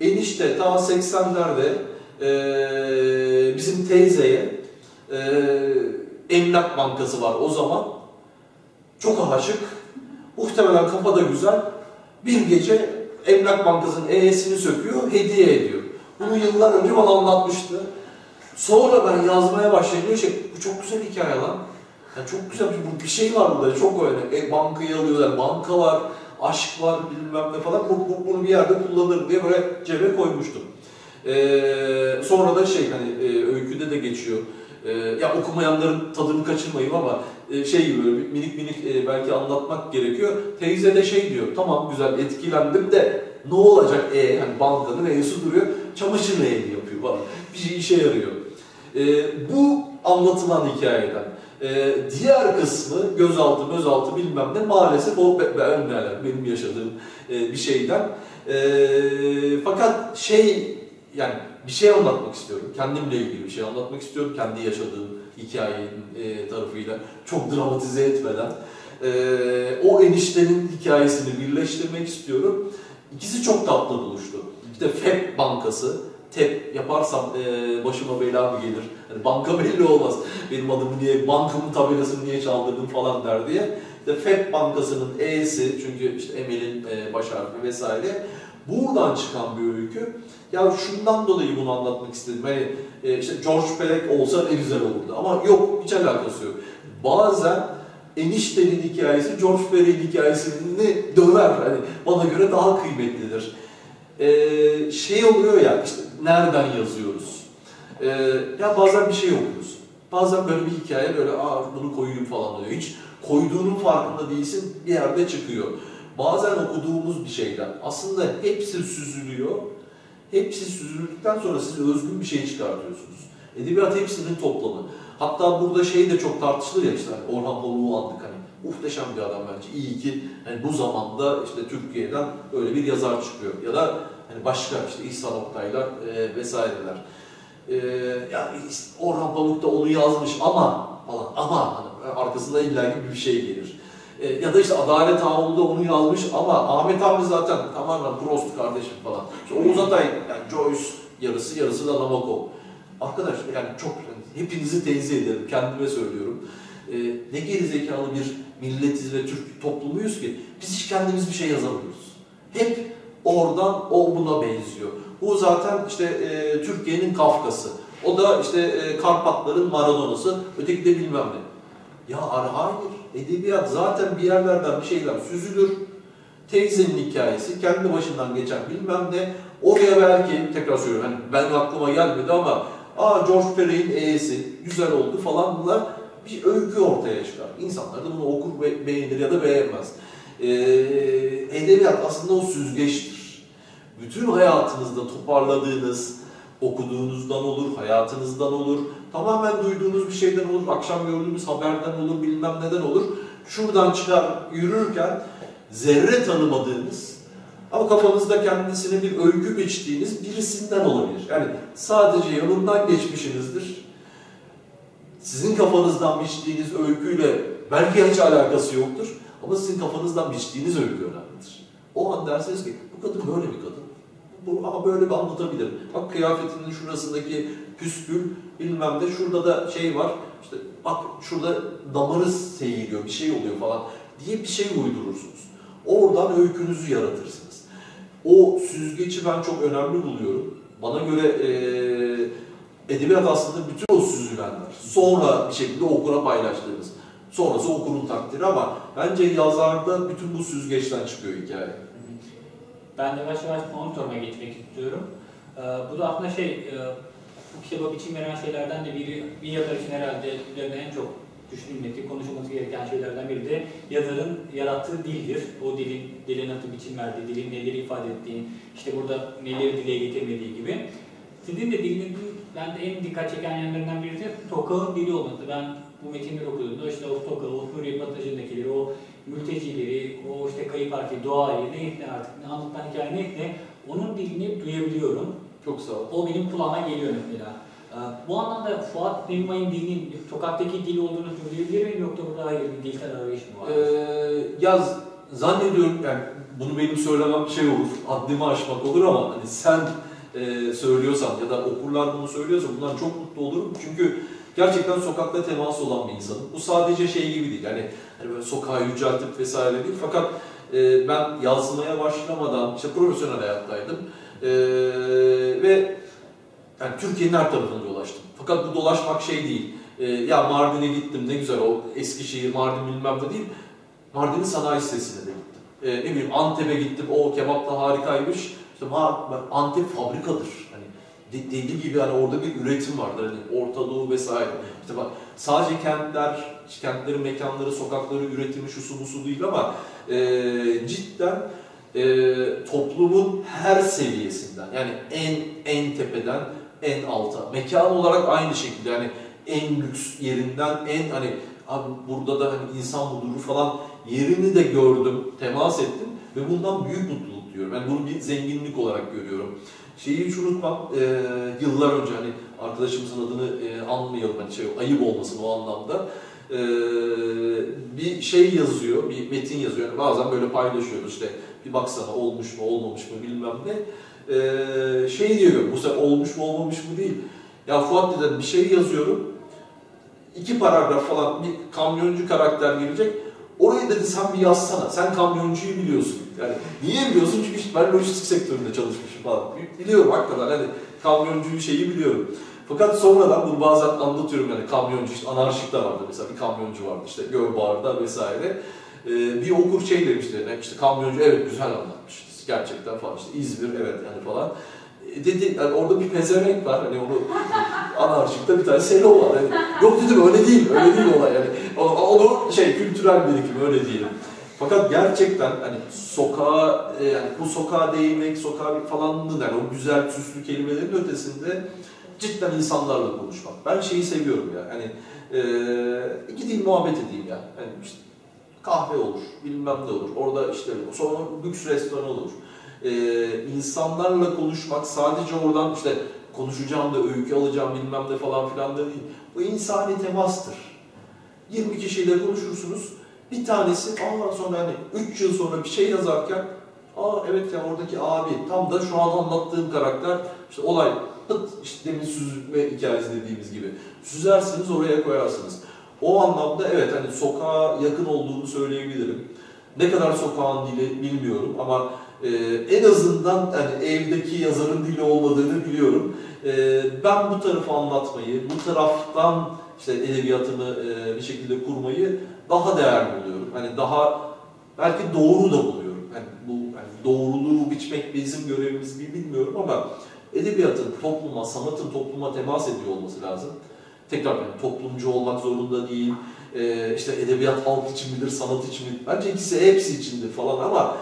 Enişte ta 80'lerde bizim teyzeye emlak bankası var o zaman. Çok aşık, muhtemelen kafa da güzel. Bir gece emlak bankasının E'sini söküyor, hediye ediyor. Bunu yıllar önce bana anlatmıştı. Sonra ben yazmaya başlayınca bu çok güzel hikaye lan. Yani çok güzel bir şey var burada, çok öyle. Bankayı alıyorlar, banka var, aşk var bilmem ne falan. Bunu bir yerde kullanırım diye böyle cebe koymuştum. Sonra da öyküde de geçiyor. Ya okumayanların tadını kaçırmayayım ama böyle minik belki anlatmak gerekiyor. Teyze de diyor, tamam güzel etkilendim de ne olacak yani bankanın E'si duruyor, çamaşır E'li yapıyor falan. Bir şey işe yarıyor. Bu anlatılan hikayeden. Diğer kısmı gözaltı bilmem ne, maalesef o benim yaşadığım bir şeyden. Fakat yani bir şey anlatmak istiyorum, kendimle ilgili bir şey anlatmak istiyorum, kendi yaşadığım hikayenin tarafıyla çok dramatize etmeden. O eniştenin hikayesini birleştirmek istiyorum. İkisi çok tatlı buluştu. İşte FEP Bankası, TEP yaparsam başıma bela mı gelir, yani banka belli olmaz, benim adımı niye, bankamın tabelasını niye çaldırdım falan der diye. İşte FEP Bankası'nın E'si, çünkü işte Emel'in baş harfi vesaire. Buradan çıkan bir öykü. Ya şundan dolayı bunu anlatmak istedim. Hani işte George Perec olsa ne güzel olurdu. Ama yok, hiç alakası yok. Bazen eniştenin hikayesi George Perec'in hikayesini döver. Hani bana göre daha kıymetlidir. Oluyor ya, işte nereden yazıyoruz? Ya bazen bir şey okuyoruz. Bazen böyle bir hikaye böyle bunu koyayım falan diyor. Hiç koyduğunun farkında değilsin, bir yerde çıkıyor. Bazen okuduğumuz bir şeyden, aslında hepsi süzülüyor. Hepsi süzüldükten sonra siz özgün bir şey çıkartıyorsunuz. Edebiyat hepsinin toplamı. Hatta burada de çok tartışılır ya, işte Orhan Pamuk'u andık hani. Muhteşem bir adam bence. İyi ki yani bu zamanda işte Türkiye'den böyle bir yazar çıkıyor. Ya da hani başka işte İhsan Oktaylar vesaireler. Yani Orhan Pamuk da onu yazmış ama falan ama hani arkasında illa gibi bir şey gelir. Ya da işte Adalet Ağolu da onu yazmış ama Ahmet abi zaten tamamen Prost kardeşim falan. İşte Oğuz Atay, yani Joyce yarısı da Nabokov. Arkadaşlar yani hepinizi tenzih ederim, kendime söylüyorum. Ne gerizekalı bir milletiz ve Türk toplumuyuz ki biz hiç kendimiz bir şey yazamıyoruz. Hep oradan buna benziyor. Bu zaten Türkiye'nin Kafkası. O da Karpatların Maradona'sı, öteki de bilmem ne. Ya hayır, edebiyat zaten bir yerlerden bir şeyler süzülür. Teyzenin hikayesi, kendi başından geçen bilmem ne. Oraya belki, tekrar söylüyorum, yani ben aklıma gelmedi ama George Perec'in E'si güzel oldu falan, bunlar bir öykü ortaya çıkar. İnsanlar da bunu okur ve beğenir ya da beğenmez. Edebiyat aslında o süzgeçtir. Bütün hayatınızda toparladığınız, okuduğunuzdan olur, hayatınızdan olur, tamamen duyduğunuz bir şeyden olur, akşam gördüğünüz haberden olur, bilmem neden olur. Şuradan çıkar yürürken zerre tanımadığınız ama kafanızda kendisine bir öykü biçtiğiniz birisinden olabilir. Yani sadece yanından geçmişinizdir. Sizin kafanızdan biçtiğiniz öyküyle belki hiç alakası yoktur ama sizin kafanızdan biçtiğiniz öykü önemlidir. O an dersiniz ki bu kadın böyle bir kadın. Ama böyle bir anlatabilirim. Bak kıyafetinin şurasındaki püskül bilmem de, şurada da var, bak şurada damarı seyiriyor, bir şey oluyor falan diye bir şey uydurursunuz. Oradan öykünüzü yaratırsınız. O süzgeci ben çok önemli buluyorum. Bana göre edebiyat aslında bütün o süzülenler. Sonra bir şekilde okura paylaştığınız. Sonrası okurun takdiri ama bence yazarda bütün bu süzgeçten çıkıyor hikaye. Ben yavaş yavaş konu sormaya geçmek istiyorum. Bu da aslında bu kitaba biçim veren şeylerden de biri, bir yazar için herhalde üzerine en çok düşünülmesi, konuşulması gereken şeylerden biri de yazarın yarattığı dildir. O dile nasıl biçim verdiği, dilin neleri ifade ettiği, burada neleri dile getirmediği gibi. Sizin de dilinizin bende en dikkat çeken yanlarından biri de sokağın dili olması. Ben bu metinleri okuduğumda o sokağı, o Suriye Pasajı'ndakileri, o mültecileri, o kayıp harfi, doğayı, neyse artık, anlatılan hikaye neyse, onun dilini duyabiliyorum. Çok sağ ol. O benim kulağıma geliyor mesela. Bu anlamda Fuat Nemima'nın dilinin sokaktaki dili olduğunu söyleyebilir miyim, yoksa burada hayır bir dilsel arayış mı var? Zannediyorum yani bunu benim söylemem olur, haddimi aşmak olur ama hani sen söylüyorsan ya da okurlar bunu söylüyorsa bundan çok mutlu olurum çünkü gerçekten sokakta temas olan bir insanım. Bu sadece gibi değil, hani böyle sokağı yüceltip vesaire değil. Fakat ben yazmaya başlamadan profesyonel hayattaydım ve Yani Türkiye'nin her tarafına dolaştım. Fakat bu dolaşmak şey değil. Ya Mardin'e gittim ne güzel o Eskişehir, Mardin bilmem ne değil. Mardin'in sanayi sitesine de gittim. Ne bileyim Antep'e gittim, o kebap da harikaymış. İşte Antep fabrikadır. Hani dediği gibi hani orada bir üretim vardır. Hani Orta Doğu vesaire. İşte bak, sadece kentler, kentlerin mekanları, sokakları üretimi şusu busu değil ama cidden toplumun her seviyesinden yani en tepeden en alta. Mekan olarak aynı şekilde yani en lüks yerinden en hani abi burada da hani insan bulunur falan yerini de gördüm, temas ettim ve bundan büyük mutluluk diyorum. Ben bunu bir zenginlik olarak görüyorum. Şeyi hiç unutmam, yıllar önce hani arkadaşımızın adını anmayalım, hani şey, ayıp olmasın o anlamda. Bir şey yazıyor, bir metin yazıyor. Yani bazen böyle paylaşıyoruz işte bir baksana olmuş mu olmamış mı bilmem ne. Şey diyor, bu sefer olmuş mu olmamış mı değil. Ya Fuat dedi bir şey yazıyorum, 2 paragraf falan bir kamyoncu karakter gelecek. Orayı dedi sen bir yazsana, sen kamyoncuyu biliyorsun. Yani niye biliyorsun? Çünkü işte ben lojistik sektöründe çalışmışım falan. Biliyorum hakikaten hani kamyoncuyu şeyi biliyorum. Fakat sonradan bunu bazen anlatıyorum yani kamyoncu işte anarşikte vardı mesela bir kamyoncu vardı işte Görbağır'da vesaire. Bir okur şey demişti yani işte kamyoncu evet güzel anlatmış gerçekten falan işte İzmir evet yani falan. Dedi yani orada bir pezevenk var hani onu anarşikte bir tane selo var yani, yok dedim öyle değil öyle değil olay yani onu şey kültürel birikim öyle değil. Fakat gerçekten hani sokağa yani bu sokağa değmek sokağa falan yani o güzel süslü kelimelerin ötesinde cidden insanlarla konuşmak. Ben şeyi seviyorum ya, hani gideyim muhabbet edeyim ya. Yani işte kahve olur, bilmem ne olur, orada işte sonra lüks restoran olur. İnsanlarla konuşmak sadece oradan işte konuşacağım da öykü alacağım bilmem ne falan filan da değil. Bu insani temastır. 20 kişiyle konuşursunuz, bir tanesi ondan sonra hani 3 yıl sonra bir şey yazarken aa evet ya oradaki abi tam da şu an anlattığım karakter işte olay işte demin süzme hikayesi dediğimiz gibi. Süzersiniz oraya koyarsınız. O anlamda evet hani sokağa yakın olduğunu söyleyebilirim. Ne kadar sokağın dili bilmiyorum ama en azından hani evdeki yazarın dili olmadığını biliyorum. Ben bu tarafı anlatmayı, bu taraftan işte edebiyatımı bir şekilde kurmayı daha değerli buluyorum. Hani daha belki doğru da buluyorum. Yani bu yani doğruluğu biçmek bizim görevimiz mi bilmiyorum ama edebiyatın topluma, sanatın topluma temas ediyor olması lazım. Tekrar yani toplumcu olmak zorunda değil, işte edebiyat halk için midir, sanat için midir, bence ikisi hepsi içindir falan ama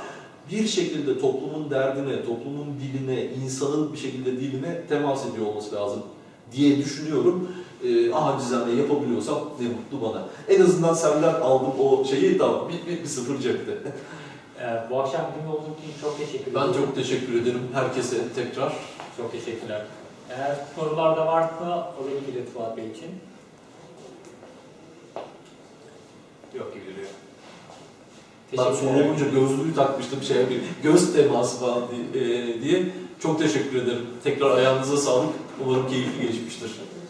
bir şekilde toplumun derdine, toplumun diline, insanın bir şekilde diline temas ediyor olması lazım diye düşünüyorum. Acizane yapabiliyorsam ne mutlu bana. En azından senden aldım o şeyi tamam, bir sıfır cepte. Bu akşam benimle olduğun için çok teşekkür ederim. Ben çok teşekkür ederim herkese tekrar. Çok teşekkürler. Eğer sorular da varsa olabilir Fuat Bey için. Yok gibi duruyor. Ben soru olunca gözlüğü takmıştım şeye bir göz teması falan diye. Çok teşekkür ederim. Tekrar ayağınıza sağlık. Umarım keyifli geçmiştir.